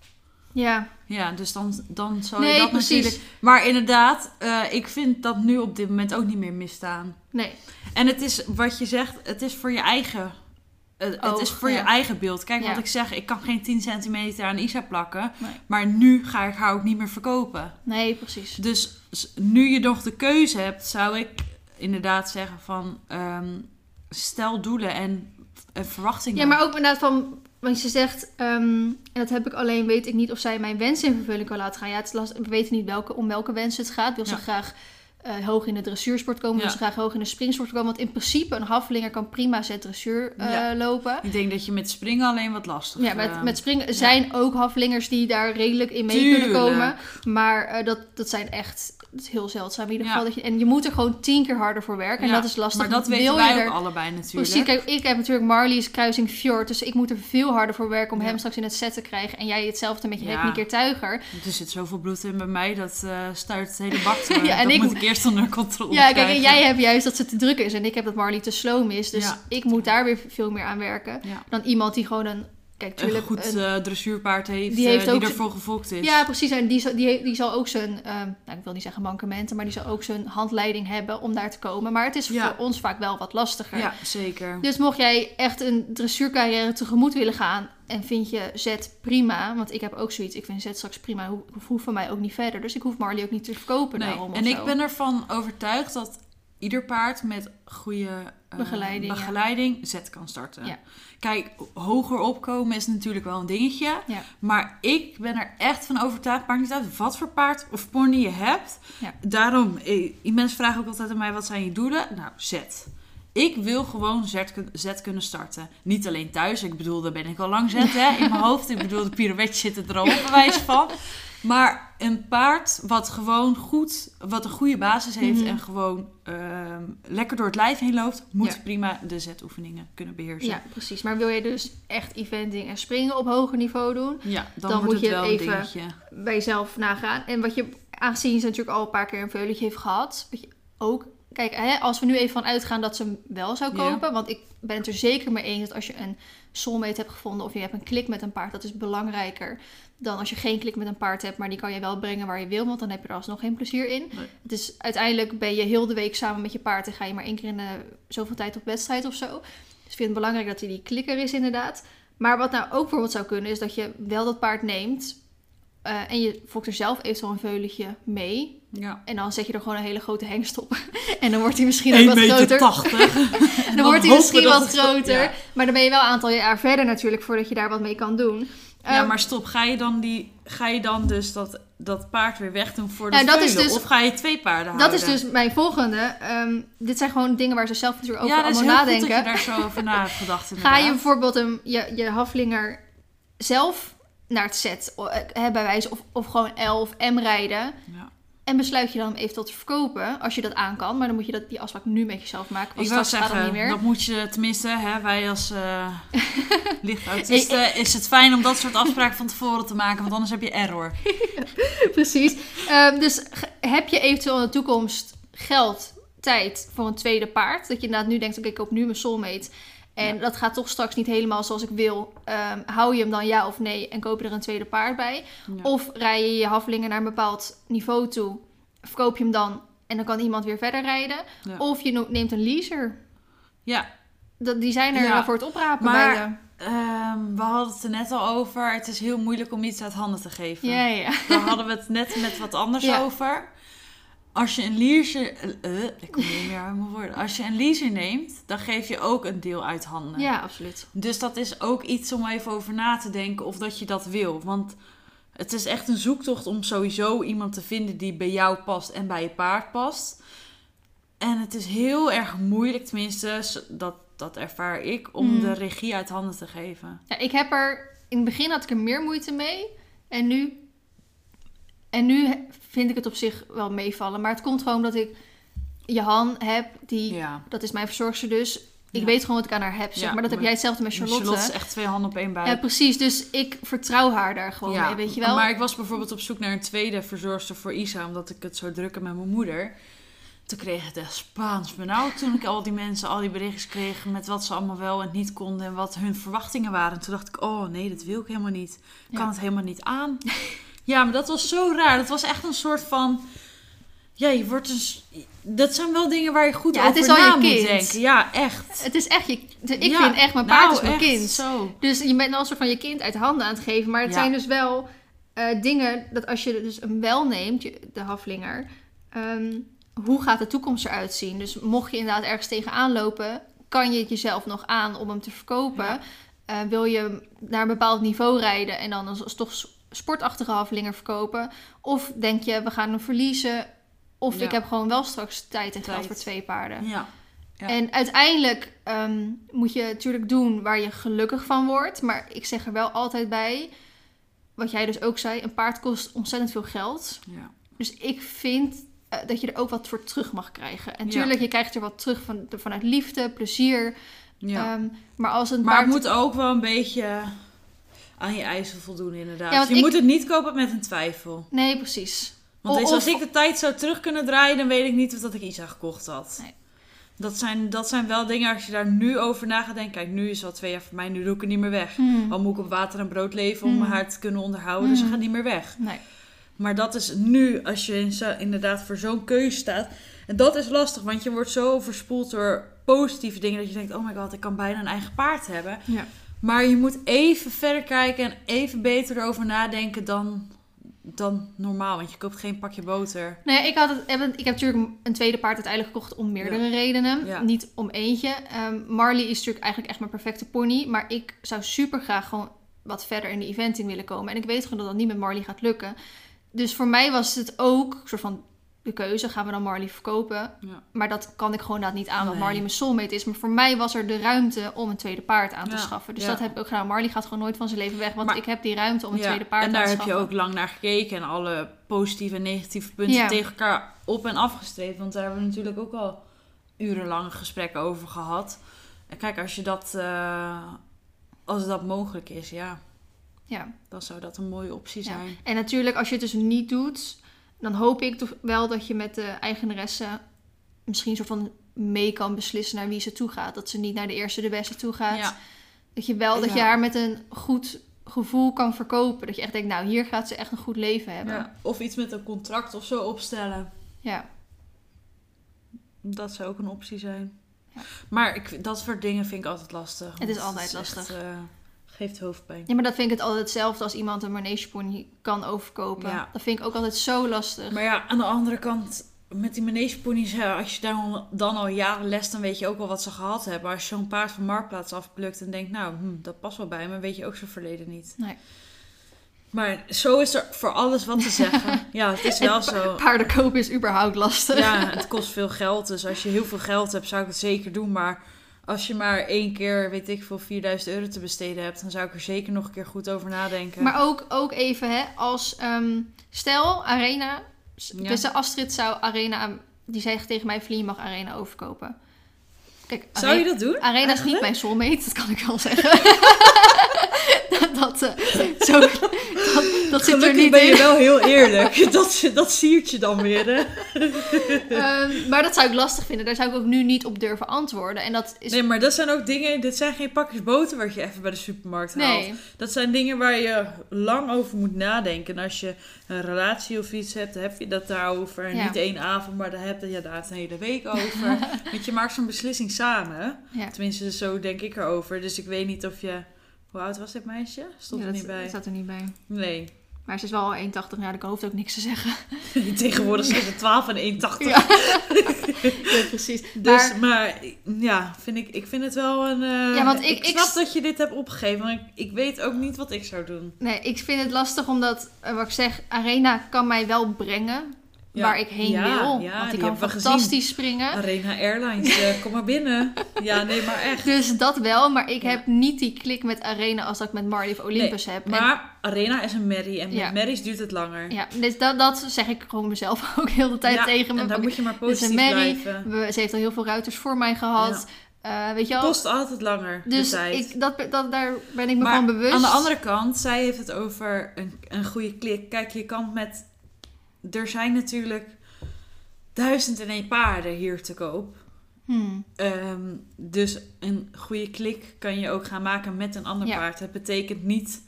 Ja. Ja, dus dan, dan zou nee, je dat precies. natuurlijk... Maar inderdaad, uh, ik vind dat nu op dit moment ook niet meer misstaan. Nee. En het is wat je zegt, het is voor je eigen... Het, Oog, het is voor ja. je eigen beeld. Kijk ja. wat ik zeg. Ik kan geen tien centimeter aan Isa plakken. Nee. Maar nu ga ik haar ook niet meer verkopen. Nee, precies. Dus nu je nog de keuze hebt. Zou ik inderdaad zeggen van. Um, stel doelen en, en verwachtingen. Ja, maar ook inderdaad van. Want je zegt. Um, dat heb ik alleen. Weet ik niet of zij mijn wensen in vervulling kan laten gaan. Ja, het last, we weten niet welke, om welke wensen het gaat. Wil ja. ze graag. Uh, hoog in de dressuursport komen. Ja. Dus graag hoog in de springsport komen. Want in principe, een Haflinger kan prima zet dressuur uh, ja. lopen. Ik denk dat je met springen alleen wat lastig Ja, met, met springen ja. zijn ook Haflingers die daar redelijk in mee Tuurlijk. kunnen komen. Maar uh, dat, dat zijn echt dat is heel zeldzaam. In ieder geval ja. dat je, en je moet er gewoon tien keer harder voor werken. En ja. dat is lastig. Maar dat weten Wil wij er, ook allebei natuurlijk. Precies, kijk, ik heb natuurlijk Marley's kruising Fjord. Dus ik moet er veel harder voor werken om ja. hem straks in het set te krijgen. En jij hetzelfde met je ja. Hekniker Tuiger. Er zit zoveel bloed in bij mij. Dat uh, stuit het hele bak te ja, en dat ik moet ik onder controle. Ja, kijk, en jij hebt juist dat ze te druk is. En ik heb dat Marley te sloom is. Dus ja. ik moet daar weer veel meer aan werken. Ja. Dan iemand die gewoon een... Kijk, tuurlijk, een goed een, dressuurpaard heeft. Die, heeft die ook ervoor gefokt is. Ja, precies. En die, die, die zal ook zijn... Uh, nou, ik wil niet zeggen mankementen. Maar die zal ook zijn handleiding hebben om daar te komen. Maar het is ja. voor ons vaak wel wat lastiger. Ja, zeker. Dus mocht jij echt een dressuurcarrière tegemoet willen gaan... en vind je zet prima, want ik heb ook zoiets, ik vind zet straks prima, ho- hoeft van mij ook niet verder. Dus ik hoef Marley ook niet te verkopen nee. daarom. En ik zo. ben ervan overtuigd dat ieder paard met goede uh, begeleiding, begeleiding ja. zet kan starten. Ja. Kijk, hoger opkomen is natuurlijk wel een dingetje. Ja. Maar ik ben er echt van overtuigd, maakt niet uit wat voor paard of pony je hebt. Ja. Daarom, mensen vragen ook altijd aan mij, wat zijn je doelen? Nou, zet. Ik wil gewoon zet, zet kunnen starten. Niet alleen thuis. Ik bedoel, daar ben ik al lang zet. Hè? In mijn hoofd. Ik bedoel, de pirouette zit er al op bewijs van. Maar een paard wat gewoon goed, wat een goede basis heeft mm-hmm. en gewoon uh, lekker door het lijf heen loopt, moet ja. prima de zetoefeningen kunnen beheersen. Ja, precies. Maar wil je dus echt eventing en springen op hoger niveau doen, ja, dan, dan moet je wel even dingetje. bij jezelf nagaan. En wat je, aangezien ze natuurlijk al een paar keer een veulentje heeft gehad, wat je ook, kijk, hè, als we nu even van uitgaan dat ze hem wel zou kopen, yeah. want ik ben het er zeker mee eens dat als je een soulmate hebt gevonden of je hebt een klik met een paard, dat is belangrijker dan als je geen klik met een paard hebt, maar die kan je wel brengen waar je wil, want dan heb je er alsnog geen plezier in. Nee. Dus uiteindelijk ben je heel de week samen met je paard en ga je maar één keer in de zoveel tijd op wedstrijd of zo. Dus ik vind het belangrijk dat hij die klikker is inderdaad. Maar wat nou ook bijvoorbeeld zou kunnen is dat je wel dat paard neemt uh, en je fokt er zelf eventueel een veulentje mee. Ja. En dan zet je er gewoon een hele grote hengst op. En dan wordt hij misschien ook wat groter. één meter tachtig Dan, dan wordt hij misschien wat groter. Ja. Maar dan ben je wel een aantal jaar verder natuurlijk voordat je daar wat mee kan doen. Ja, um, maar stop. Ga je dan, die, ga je dan dus dat, dat paard weer wegdoen voor de nou, veulen? Dus, of ga je twee paarden dat houden? Dat is dus mijn volgende. Um, dit zijn gewoon dingen waar ze zelf natuurlijk over ja, allemaal nadenken. Ja, dat is heel goed dat je daar zo over na hebt gedacht inderdaad. Ga je bijvoorbeeld een, je, je Haflinger zelf naar het set hè, bij wijze of, of gewoon L of M rijden... Ja. En besluit je dan hem eventueel te verkopen, als je dat aan kan. Maar dan moet je dat, die afspraak nu met jezelf maken. Want ik wil zeggen, niet meer. Dat moet je tenminste, hè, wij als uh, lichtautisten, hey, is het fijn om dat soort afspraken van tevoren te maken. Want anders heb je error. Precies. Um, dus heb je eventueel in de toekomst geld, tijd voor een tweede paard? Dat je inderdaad nu denkt, oké, ik koop nu mijn soulmate. En ja. dat gaat toch straks niet helemaal zoals ik wil. Um, hou je hem dan ja of nee en koop je er een tweede paard bij? Ja. Of rij je je Haflinger naar een bepaald niveau toe. Verkoop je hem dan en dan kan iemand weer verder rijden. Ja. Of je neemt een leaser. Ja. Dat, die zijn er ja. voor het oprapen maar, bij de... um, we hadden het er net al over. Het is heel moeilijk om iets uit handen te geven. Ja, ja. Daar hadden we het net met wat anders ja. over. Als je een leaser... Uh, ik kom niet meer uit mijn woorden. Als je een leaser neemt, dan geef je ook een deel uit handen. Ja, absoluut. Dus dat is ook iets om even over na te denken of dat je dat wil. Want het is echt een zoektocht om sowieso iemand te vinden die bij jou past en bij je paard past. En het is heel erg moeilijk, tenminste, dat, dat ervaar ik, om hmm. de regie uit handen te geven. Ja, ik heb er... In het begin had ik er meer moeite mee. En nu... En nu vind ik het op zich wel meevallen. Maar het komt gewoon dat ik Johan heb. Die, ja. Dat is mijn verzorgster dus. Ik ja. weet gewoon wat ik aan haar heb. Zeg. Ja, maar dat heb jij hetzelfde met Charlotte. Charlotte is echt twee handen op één buik. Ja, precies. Dus ik vertrouw haar daar gewoon ja. mee. Weet je wel? Maar ik was bijvoorbeeld op zoek naar een tweede verzorgster voor Isa. Omdat ik het zo druk had met mijn moeder. Toen kreeg ik het echt Spaans benauwd. Toen ik al die mensen, al die berichtjes kreeg. Met wat ze allemaal wel en niet konden. En wat hun verwachtingen waren. Toen dacht ik, oh nee, dat wil ik helemaal niet. Ik kan ja. het helemaal niet aan. Ja, maar dat was zo raar. Dat was echt een soort van... Ja, je wordt dus... Dat zijn wel dingen waar je goed ja, over het is na al je moet kind. Denken. Ja, echt. Het is echt je... Ik ja, vind echt, mijn paard nou, is mijn kind. Zo. Dus je bent al een soort van je kind uit handen aan het geven. Maar het ja. zijn dus wel uh, dingen... Dat als je dus een wel neemt, de Haflinger... Um, hoe gaat de toekomst eruit zien? Dus mocht je inderdaad ergens tegenaan lopen... Kan je het jezelf nog aan om hem te verkopen? Ja. Uh, wil je naar een bepaald niveau rijden en dan als toch... sportachtige Haflinger verkopen. Of denk je, we gaan hem verliezen. Of ja. ik heb gewoon wel straks tijd en tijd. geld voor twee paarden. Ja. Ja. En uiteindelijk um, moet je natuurlijk doen waar je gelukkig van wordt. Maar ik zeg er wel altijd bij, wat jij dus ook zei, een paard kost ontzettend veel geld. Ja. Dus ik vind uh, dat je er ook wat voor terug mag krijgen. En tuurlijk, ja. je krijgt er wat terug van, vanuit liefde, plezier. Ja. Um, maar als een maar paard... het moet ook wel een beetje... aan je eisen voldoen inderdaad. Ja, je ik... moet het niet kopen met een twijfel. Nee, precies. Want of, als ik de tijd zou terug kunnen draaien... dan weet ik niet of dat ik Isa gekocht had. Nee. Dat zijn, dat zijn wel dingen als je daar nu over na gaat denken. Kijk, nu is het al twee jaar voor mij. Nu doe ik het niet meer weg. Mm. Al moet ik op water en brood leven om mm. haar te kunnen onderhouden. Mm. Dus ze gaat niet meer weg. Nee. Maar dat is nu, als je in zo, inderdaad voor zo'n keuze staat... En dat is lastig, want je wordt zo overspoeld door positieve dingen... dat je denkt, oh my god, ik kan bijna een eigen paard hebben... Ja. Maar je moet even verder kijken en even beter erover nadenken dan, dan normaal. Want je koopt geen pakje boter. Nou ja, ik, had het, ik heb natuurlijk een tweede paard uiteindelijk gekocht om meerdere ja. redenen. Ja. Niet om eentje. Um, Marley is natuurlijk eigenlijk echt mijn perfecte pony. Maar ik zou super graag gewoon wat verder in de eventing willen komen. En ik weet gewoon dat dat niet met Marley gaat lukken. Dus voor mij was het ook een soort van de keuze, gaan we dan Marley verkopen? Ja. Maar dat kan ik gewoon inderdaad niet aan, want nee. Marley mijn soulmate is. Maar voor mij was er de ruimte om een tweede paard aan te ja. schaffen. Dus ja. dat heb ik ook gedaan. Marley gaat gewoon nooit van zijn leven weg, want maar, ik heb die ruimte om een ja. tweede paard aan te schaffen. En daar heb je ook lang naar gekeken en alle positieve en negatieve punten ja. tegen elkaar op en afgestreept. Want daar hebben we natuurlijk ook al urenlange gesprekken over gehad. En kijk, als je dat, uh, als dat mogelijk is, ja, ja. dan zou dat een mooie optie ja. zijn. En natuurlijk, als je het dus niet doet, dan hoop ik toch wel dat je met de eigenaresse misschien soort van mee kan beslissen naar wie ze toe gaat. Dat ze niet naar de eerste de beste toe gaat. Ja. Dat je wel, dat ja. je haar met een goed gevoel kan verkopen. Dat je echt denkt, nou, hier gaat ze echt een goed leven hebben. Ja. Of iets met een contract of zo opstellen. Ja. Dat zou ook een optie zijn. Ja. Maar ik, dat soort dingen vind ik altijd lastig. Het is altijd het is lastig. Echt, uh, geeft hoofdpijn. Ja, maar dat vind ik het altijd hetzelfde als iemand een manegepony kan overkopen. Ja. Dat vind ik ook altijd zo lastig. Maar ja, aan de andere kant, met die manegeponies, als je daar dan al jaren lest, dan weet je ook al wat ze gehad hebben. Als je zo'n paard van Marktplaats afplukt en denkt, nou, hm, dat past wel bij me, weet je ook zijn verleden niet. Nee. Maar zo is er voor alles wat te zeggen. Ja, het is wel zo. Paarden kopen is überhaupt lastig. Ja, het kost veel geld. Dus als je heel veel geld hebt, zou ik het zeker doen. Maar als je maar één keer, weet ik veel, vierduizend euro te besteden hebt, dan zou ik er zeker nog een keer goed over nadenken. Maar ook, ook even, hè, als um, stel, Arena. Ja. Dus Astrid zou Arena, die zegt tegen mij, Feline, je mag Arena overkopen. Kijk, zou Arena, je dat doen? Arena is niet mijn soulmate, dat kan ik wel zeggen. Dat, uh, zo, dat, dat zit er niet ben in. Je wel heel eerlijk. Dat, dat siert je dan weer. Hè? Um, maar dat zou ik lastig vinden. Daar zou ik ook nu niet op durven antwoorden. En dat is... Nee, maar dat zijn ook dingen... Dit zijn geen pakjes boter wat je even bij de supermarkt haalt. Nee. Dat zijn dingen waar je lang over moet nadenken. En als je een relatie of iets hebt, heb je dat daarover. En ja. niet één avond, maar daar heb je daar een hele week over. Want je maakt zo'n beslissing samen. Ja. Tenminste, zo denk ik erover. Dus ik weet niet of je... Hoe oud was dit meisje? Stond ja, er niet bij. Dat staat er niet bij. Nee. Maar ze is wel één tachtig. Ja, ik hoef ook niks te zeggen. Tegenwoordig zijn ze twaalf en één tachtig. Ja. Ja, precies. Dus, maar, maar ja, vind ik, ik vind het wel een... Uh, ja, want ik, ik snap ik, dat je dit hebt opgegeven. Maar ik, ik weet ook niet wat ik zou doen. Nee, ik vind het lastig omdat, wat ik zeg, Arena kan mij wel brengen. Ja. Waar ik heen ja, wil. Ja, want ik kan fantastisch gezien. Springen. Arena Airlines, uh, kom maar binnen. Ja, nee, maar echt. Dus dat wel, maar ik ja. heb niet die klik met Arena als dat ik met Marley of Olympus nee, heb. Maar en... Arena is een merrie en met ja. merries duurt het langer. Ja, dus dat, dat zeg ik gewoon mezelf ook heel de tijd ja, tegen me. En daar moet je maar positief dus blijven. We, ze heeft al heel veel ruiters voor mij gehad. Ja. Uh, weet je wel? Het kost altijd langer. Dus de tijd. Ik, dat, dat, daar ben ik me maar van bewust. Aan de andere kant, zij heeft het over een, een goede klik. Kijk, je kan met... Er zijn natuurlijk duizend en één paarden hier te koop. Hmm. Um, dus een goede klik kan je ook gaan maken met een ander ja. paard. Het betekent niet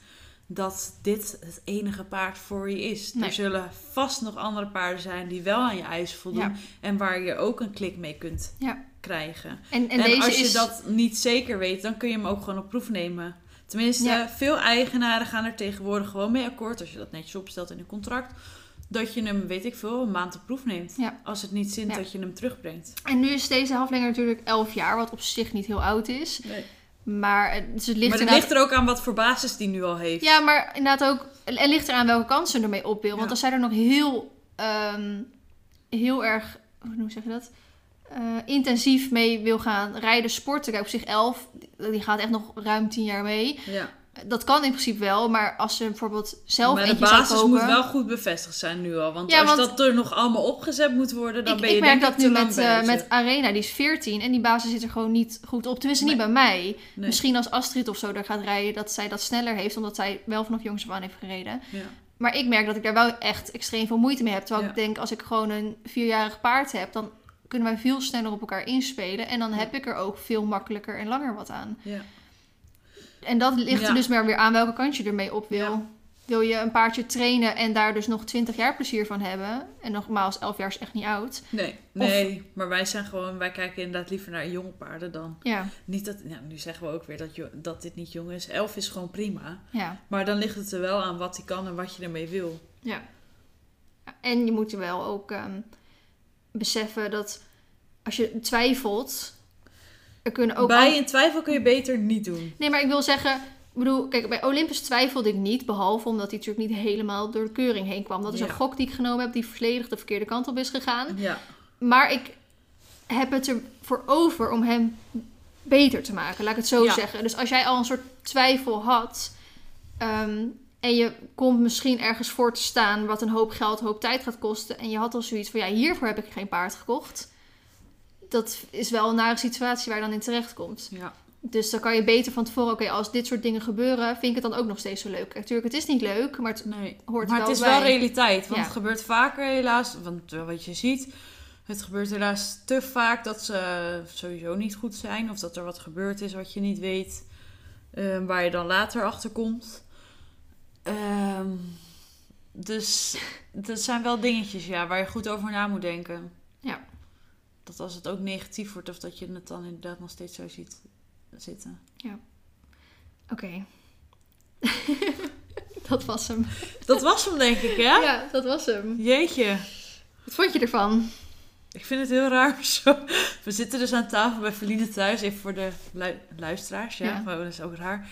dat dit het enige paard voor je is. Nee. Er zullen vast nog andere paarden zijn die wel aan je eisen voldoen. Ja. En waar je ook een klik mee kunt ja. krijgen. En, en, en deze als je is... dat niet zeker weet, dan kun je hem ook gewoon op proef nemen. Tenminste, ja. veel eigenaren gaan er tegenwoordig gewoon mee akkoord. Als je dat netjes opstelt in een contract... Dat je hem, weet ik veel, een maand op proef neemt. Ja. Als het niet zint ja. dat je hem terugbrengt. En nu is deze Haflinger natuurlijk elf jaar. Wat op zich niet heel oud is. Nee. Maar dus het, ligt, maar het ligt er ook aan wat voor basis die nu al heeft. Ja, maar inderdaad ook... Het ligt eraan welke kant ze ermee op wil. Ja. Want als zij er nog heel... Um, heel erg... Hoe zeg je dat? Uh, intensief mee wil gaan rijden, sporten. Kijk, op zich elf. Die gaat echt nog ruim tien jaar mee. Ja. Dat kan in principe wel, maar als ze bijvoorbeeld zelf maar eentje zou kopen... Maar de basis moet wel goed bevestigd zijn nu al. Want ja, als want dat er nog allemaal opgezet moet worden, dan ik, ben je ik denk ik te lang bezig. Ik merk dat nu met, uh, met Arena, die is veertien en die basis zit er gewoon niet goed op. Tenminste, nee. niet bij mij. Nee. Misschien als Astrid of zo daar gaat rijden, dat zij dat sneller heeft, omdat zij wel vanaf jongs af aan heeft gereden. Ja. Maar ik merk dat ik daar wel echt extreem veel moeite mee heb. Terwijl ja. ik denk, als ik gewoon een vierjarig paard heb, dan kunnen wij veel sneller op elkaar inspelen. En dan ja. heb ik er ook veel makkelijker en langer wat aan. Ja. En dat ligt ja. er dus maar weer aan welke kant je ermee op wil. Ja. Wil je een paardje trainen en daar dus nog twintig jaar plezier van hebben? En nogmaals, elf jaar is echt niet oud. Nee, nee of... maar wij zijn gewoon, wij kijken inderdaad liever naar jonge paarden dan. Ja. Niet dat, nou, nu zeggen we ook weer dat, dat dit niet jong is. elf is gewoon prima. Ja. Maar dan ligt het er wel aan wat hij kan en wat je ermee wil. Ja. En je moet er wel ook um, beseffen dat als je twijfelt... Er kunnen ook bij al... in twijfel kun je beter niet doen. Nee, maar ik wil zeggen, Ik bedoel, kijk, bij Olympus twijfelde ik niet. Behalve omdat hij natuurlijk niet helemaal door de keuring heen kwam. Dat is ja. een gok die ik genomen heb. Die volledig de verkeerde kant op is gegaan. Ja. Maar ik heb het ervoor over om hem beter te maken. Laat ik het zo ja. zeggen. Dus als jij al een soort twijfel had... Um, en je komt misschien ergens voor te staan... wat een hoop geld, een hoop tijd gaat kosten... en je had al zoiets van... ja, hiervoor heb ik geen paard gekocht. Dat is wel een nare situatie waar je dan in terecht komt. Ja. Dus dan kan je beter van tevoren... oké, okay, als dit soort dingen gebeuren... vind ik het dan ook nog steeds zo leuk. Natuurlijk, het is niet leuk, maar het nee. hoort maar wel bij. Maar het is bij. wel realiteit. Want ja. het gebeurt vaker helaas. Want wat je ziet... het gebeurt helaas te vaak dat ze sowieso niet goed zijn... of dat er wat gebeurd is wat je niet weet... Uh, waar je dan later achter komt... Um, dus dat zijn wel dingetjes ja, waar je goed over na moet denken. Ja. Dat als het ook negatief wordt of dat je het dan inderdaad nog steeds zo ziet zitten. Ja. Oké. Okay. Dat was hem. Dat was hem denk ik, hè? Ja, dat was hem. Jeetje. Wat vond je ervan? Ik vind het heel raar. Zo. We zitten dus aan tafel bij Feline thuis. Even voor de lu- luisteraars. Ja, ja. Maar dat is ook raar.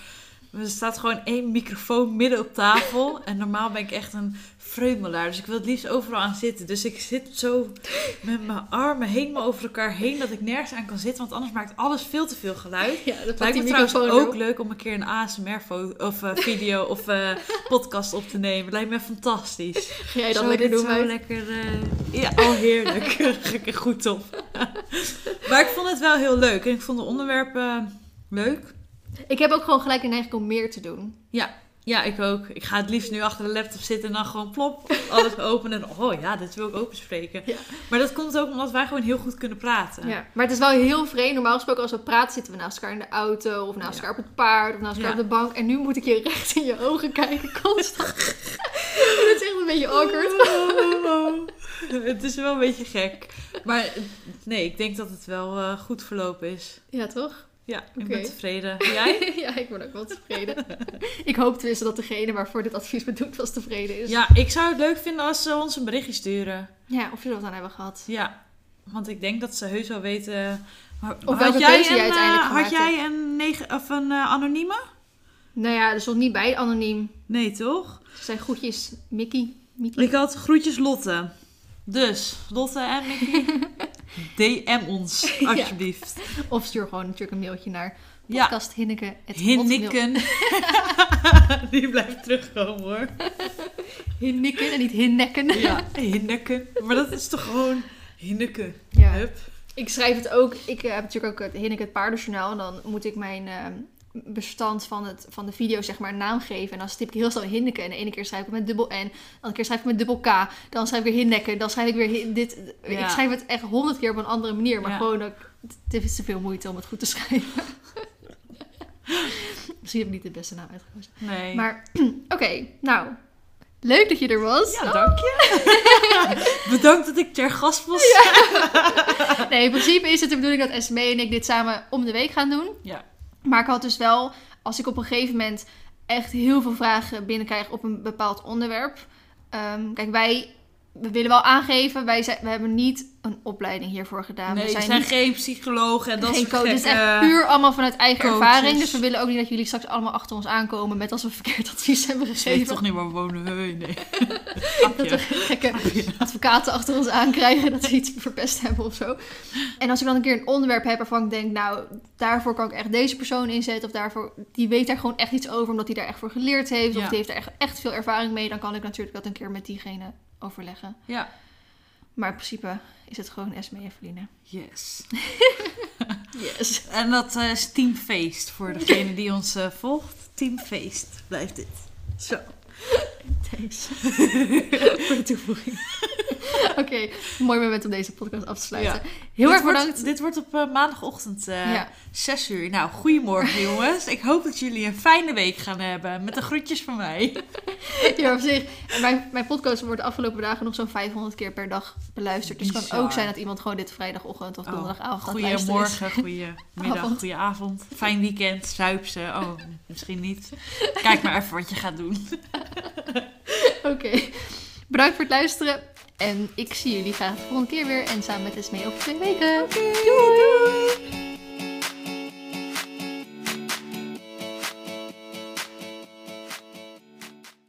Er staat gewoon één microfoon midden op tafel. En normaal ben ik echt een vreumelaar. Dus ik wil het liefst overal aan zitten. Dus ik zit zo met mijn armen helemaal over elkaar heen. Dat ik nergens aan kan zitten. Want anders maakt alles veel te veel geluid. Ja, dat lijkt me trouwens ook op. Leuk om een keer een A S M R-video of, uh, video of uh, podcast op te nemen. Lijkt me fantastisch. Ga jij dat zo lekker doen? Zo uit? Lekker... Uh, ja, al heerlijk. Goed op. Maar ik vond het wel heel leuk. En ik vond de onderwerpen leuk. Ik heb ook gewoon gelijk een neiging om meer te doen. Ja, ja, ik ook. Ik ga het liefst nu achter de laptop zitten en dan gewoon plop, alles openen. En oh ja, dit wil ik ook bespreken. Ja. Maar dat komt ook omdat wij gewoon heel goed kunnen praten. Ja. Maar het is wel heel vreemd. Normaal gesproken als we praten zitten we naast elkaar in de auto. Of naast ja. elkaar op het paard. Of naast elkaar ja. op de bank. En nu moet ik je recht in je ogen kijken. Constant. En dat is echt een beetje awkward. Oh, oh, oh. Het is wel een beetje gek. Maar nee, ik denk dat het wel uh, goed verlopen is. Ja, toch? Ja, ik okay. ben tevreden. Jij? Ja, ik ben ook wel tevreden. Ik hoop tenminste dat degene waarvoor dit advies bedoeld was tevreden is. Ja, ik zou het leuk vinden als ze ons een berichtje sturen. Ja, of ze dat aan hebben gehad. Ja, want ik denk dat ze heus wel weten... Maar, of welke jij keuze een, jij uiteindelijk gemaakt Had jij een, negen, of een uh, anonieme? Nou ja, er stond niet bij anoniem. Nee, toch? Ze zijn groetjes Mickey. Mickey. Ik had groetjes Lotte. Dus, Lotte en Mickey... D M ons, alsjeblieft. Ja. Of stuur gewoon natuurlijk een mailtje naar podcast ja. Hinneken. Hinneken. Die blijft terugkomen hoor. Hinneken en niet hinnekken. Ja, hinnekken. Maar dat is toch gewoon hinneken. Ja. Hup. Ik schrijf het ook. Ik heb natuurlijk ook het Hinneken het paardenjournaal. En dan moet ik mijn uh, bestand van, het, van de video zeg maar een naam geven. En dan stip ik heel snel hinneken. En de ene keer schrijf ik met dubbel N. De andere keer schrijf ik met dubbel K. Dan schrijf ik weer hinnekken. Dan schrijf ik weer hin- dit. Ja. Ik schrijf het echt honderd keer op een andere manier. Maar ja. gewoon, ook, het is te veel moeite om het goed te schrijven. Misschien heb ik niet de beste naam uitgekozen. Nee. Maar oké, okay, nou... Leuk dat je er was. Ja, dank je. Oh. Bedankt dat ik ter gast was. Ja. Nee, in principe is het de bedoeling dat Esmee en ik dit samen om de week gaan doen. Ja. Maar ik had dus wel, als ik op een gegeven moment echt heel veel vragen binnenkrijg op een bepaald onderwerp. Um, kijk, wij we willen wel aangeven, wij zijn, we hebben niet een opleiding hiervoor gedaan. Nee, we zijn, we zijn niet, geen psychologen en dat soort dingen. Het is echt puur allemaal vanuit eigen coaches. Ervaring. Dus we willen ook niet dat jullie straks allemaal achter ons aankomen met als we verkeerd advies hebben gegeven. Ik weet toch niet waar we wonen? Nee. nee. Dat we gekke advocaten achter ons aankrijgen dat ze iets verpest hebben of zo. En als ik dan een keer een onderwerp heb waarvan ik denk, nou, daarvoor kan ik echt deze persoon inzetten. Of daarvoor, die weet daar gewoon echt iets over omdat hij daar echt voor geleerd heeft. Ja. Of die heeft daar echt, echt veel ervaring mee. Dan kan ik natuurlijk dat een keer met diegene overleggen. Ja. Maar in principe is het gewoon Esmee en Feline. Yes. Yes. En dat uh, is teamfeest voor degene die ons uh, volgt. Teamfeest blijft dit. Zo. Thanks. Voor de toevoeging. Oké, okay, mooi moment om deze podcast af te sluiten. Ja. Heel dit erg bedankt. Wordt, dit wordt op uh, maandagochtend uh, ja. zes uur. Nou, goedemorgen jongens. Ik hoop dat jullie een fijne week gaan hebben. Met de groetjes van mij. Ja, op zich. Mijn, mijn podcast wordt de afgelopen dagen nog zo'n vijfhonderd keer per dag beluisterd. Dus het kan ook zijn dat iemand gewoon dit vrijdagochtend of donderdagavond oh, goedemorgen, goedemiddag, goedenavond. Fijn weekend, zuipsen. Oh, misschien niet. Kijk maar even wat je gaat doen. Oké. Okay. Bedankt voor het luisteren. En ik zie jullie graag de volgende keer weer. En samen met Esmee over twee weken. Okay, doei! doei.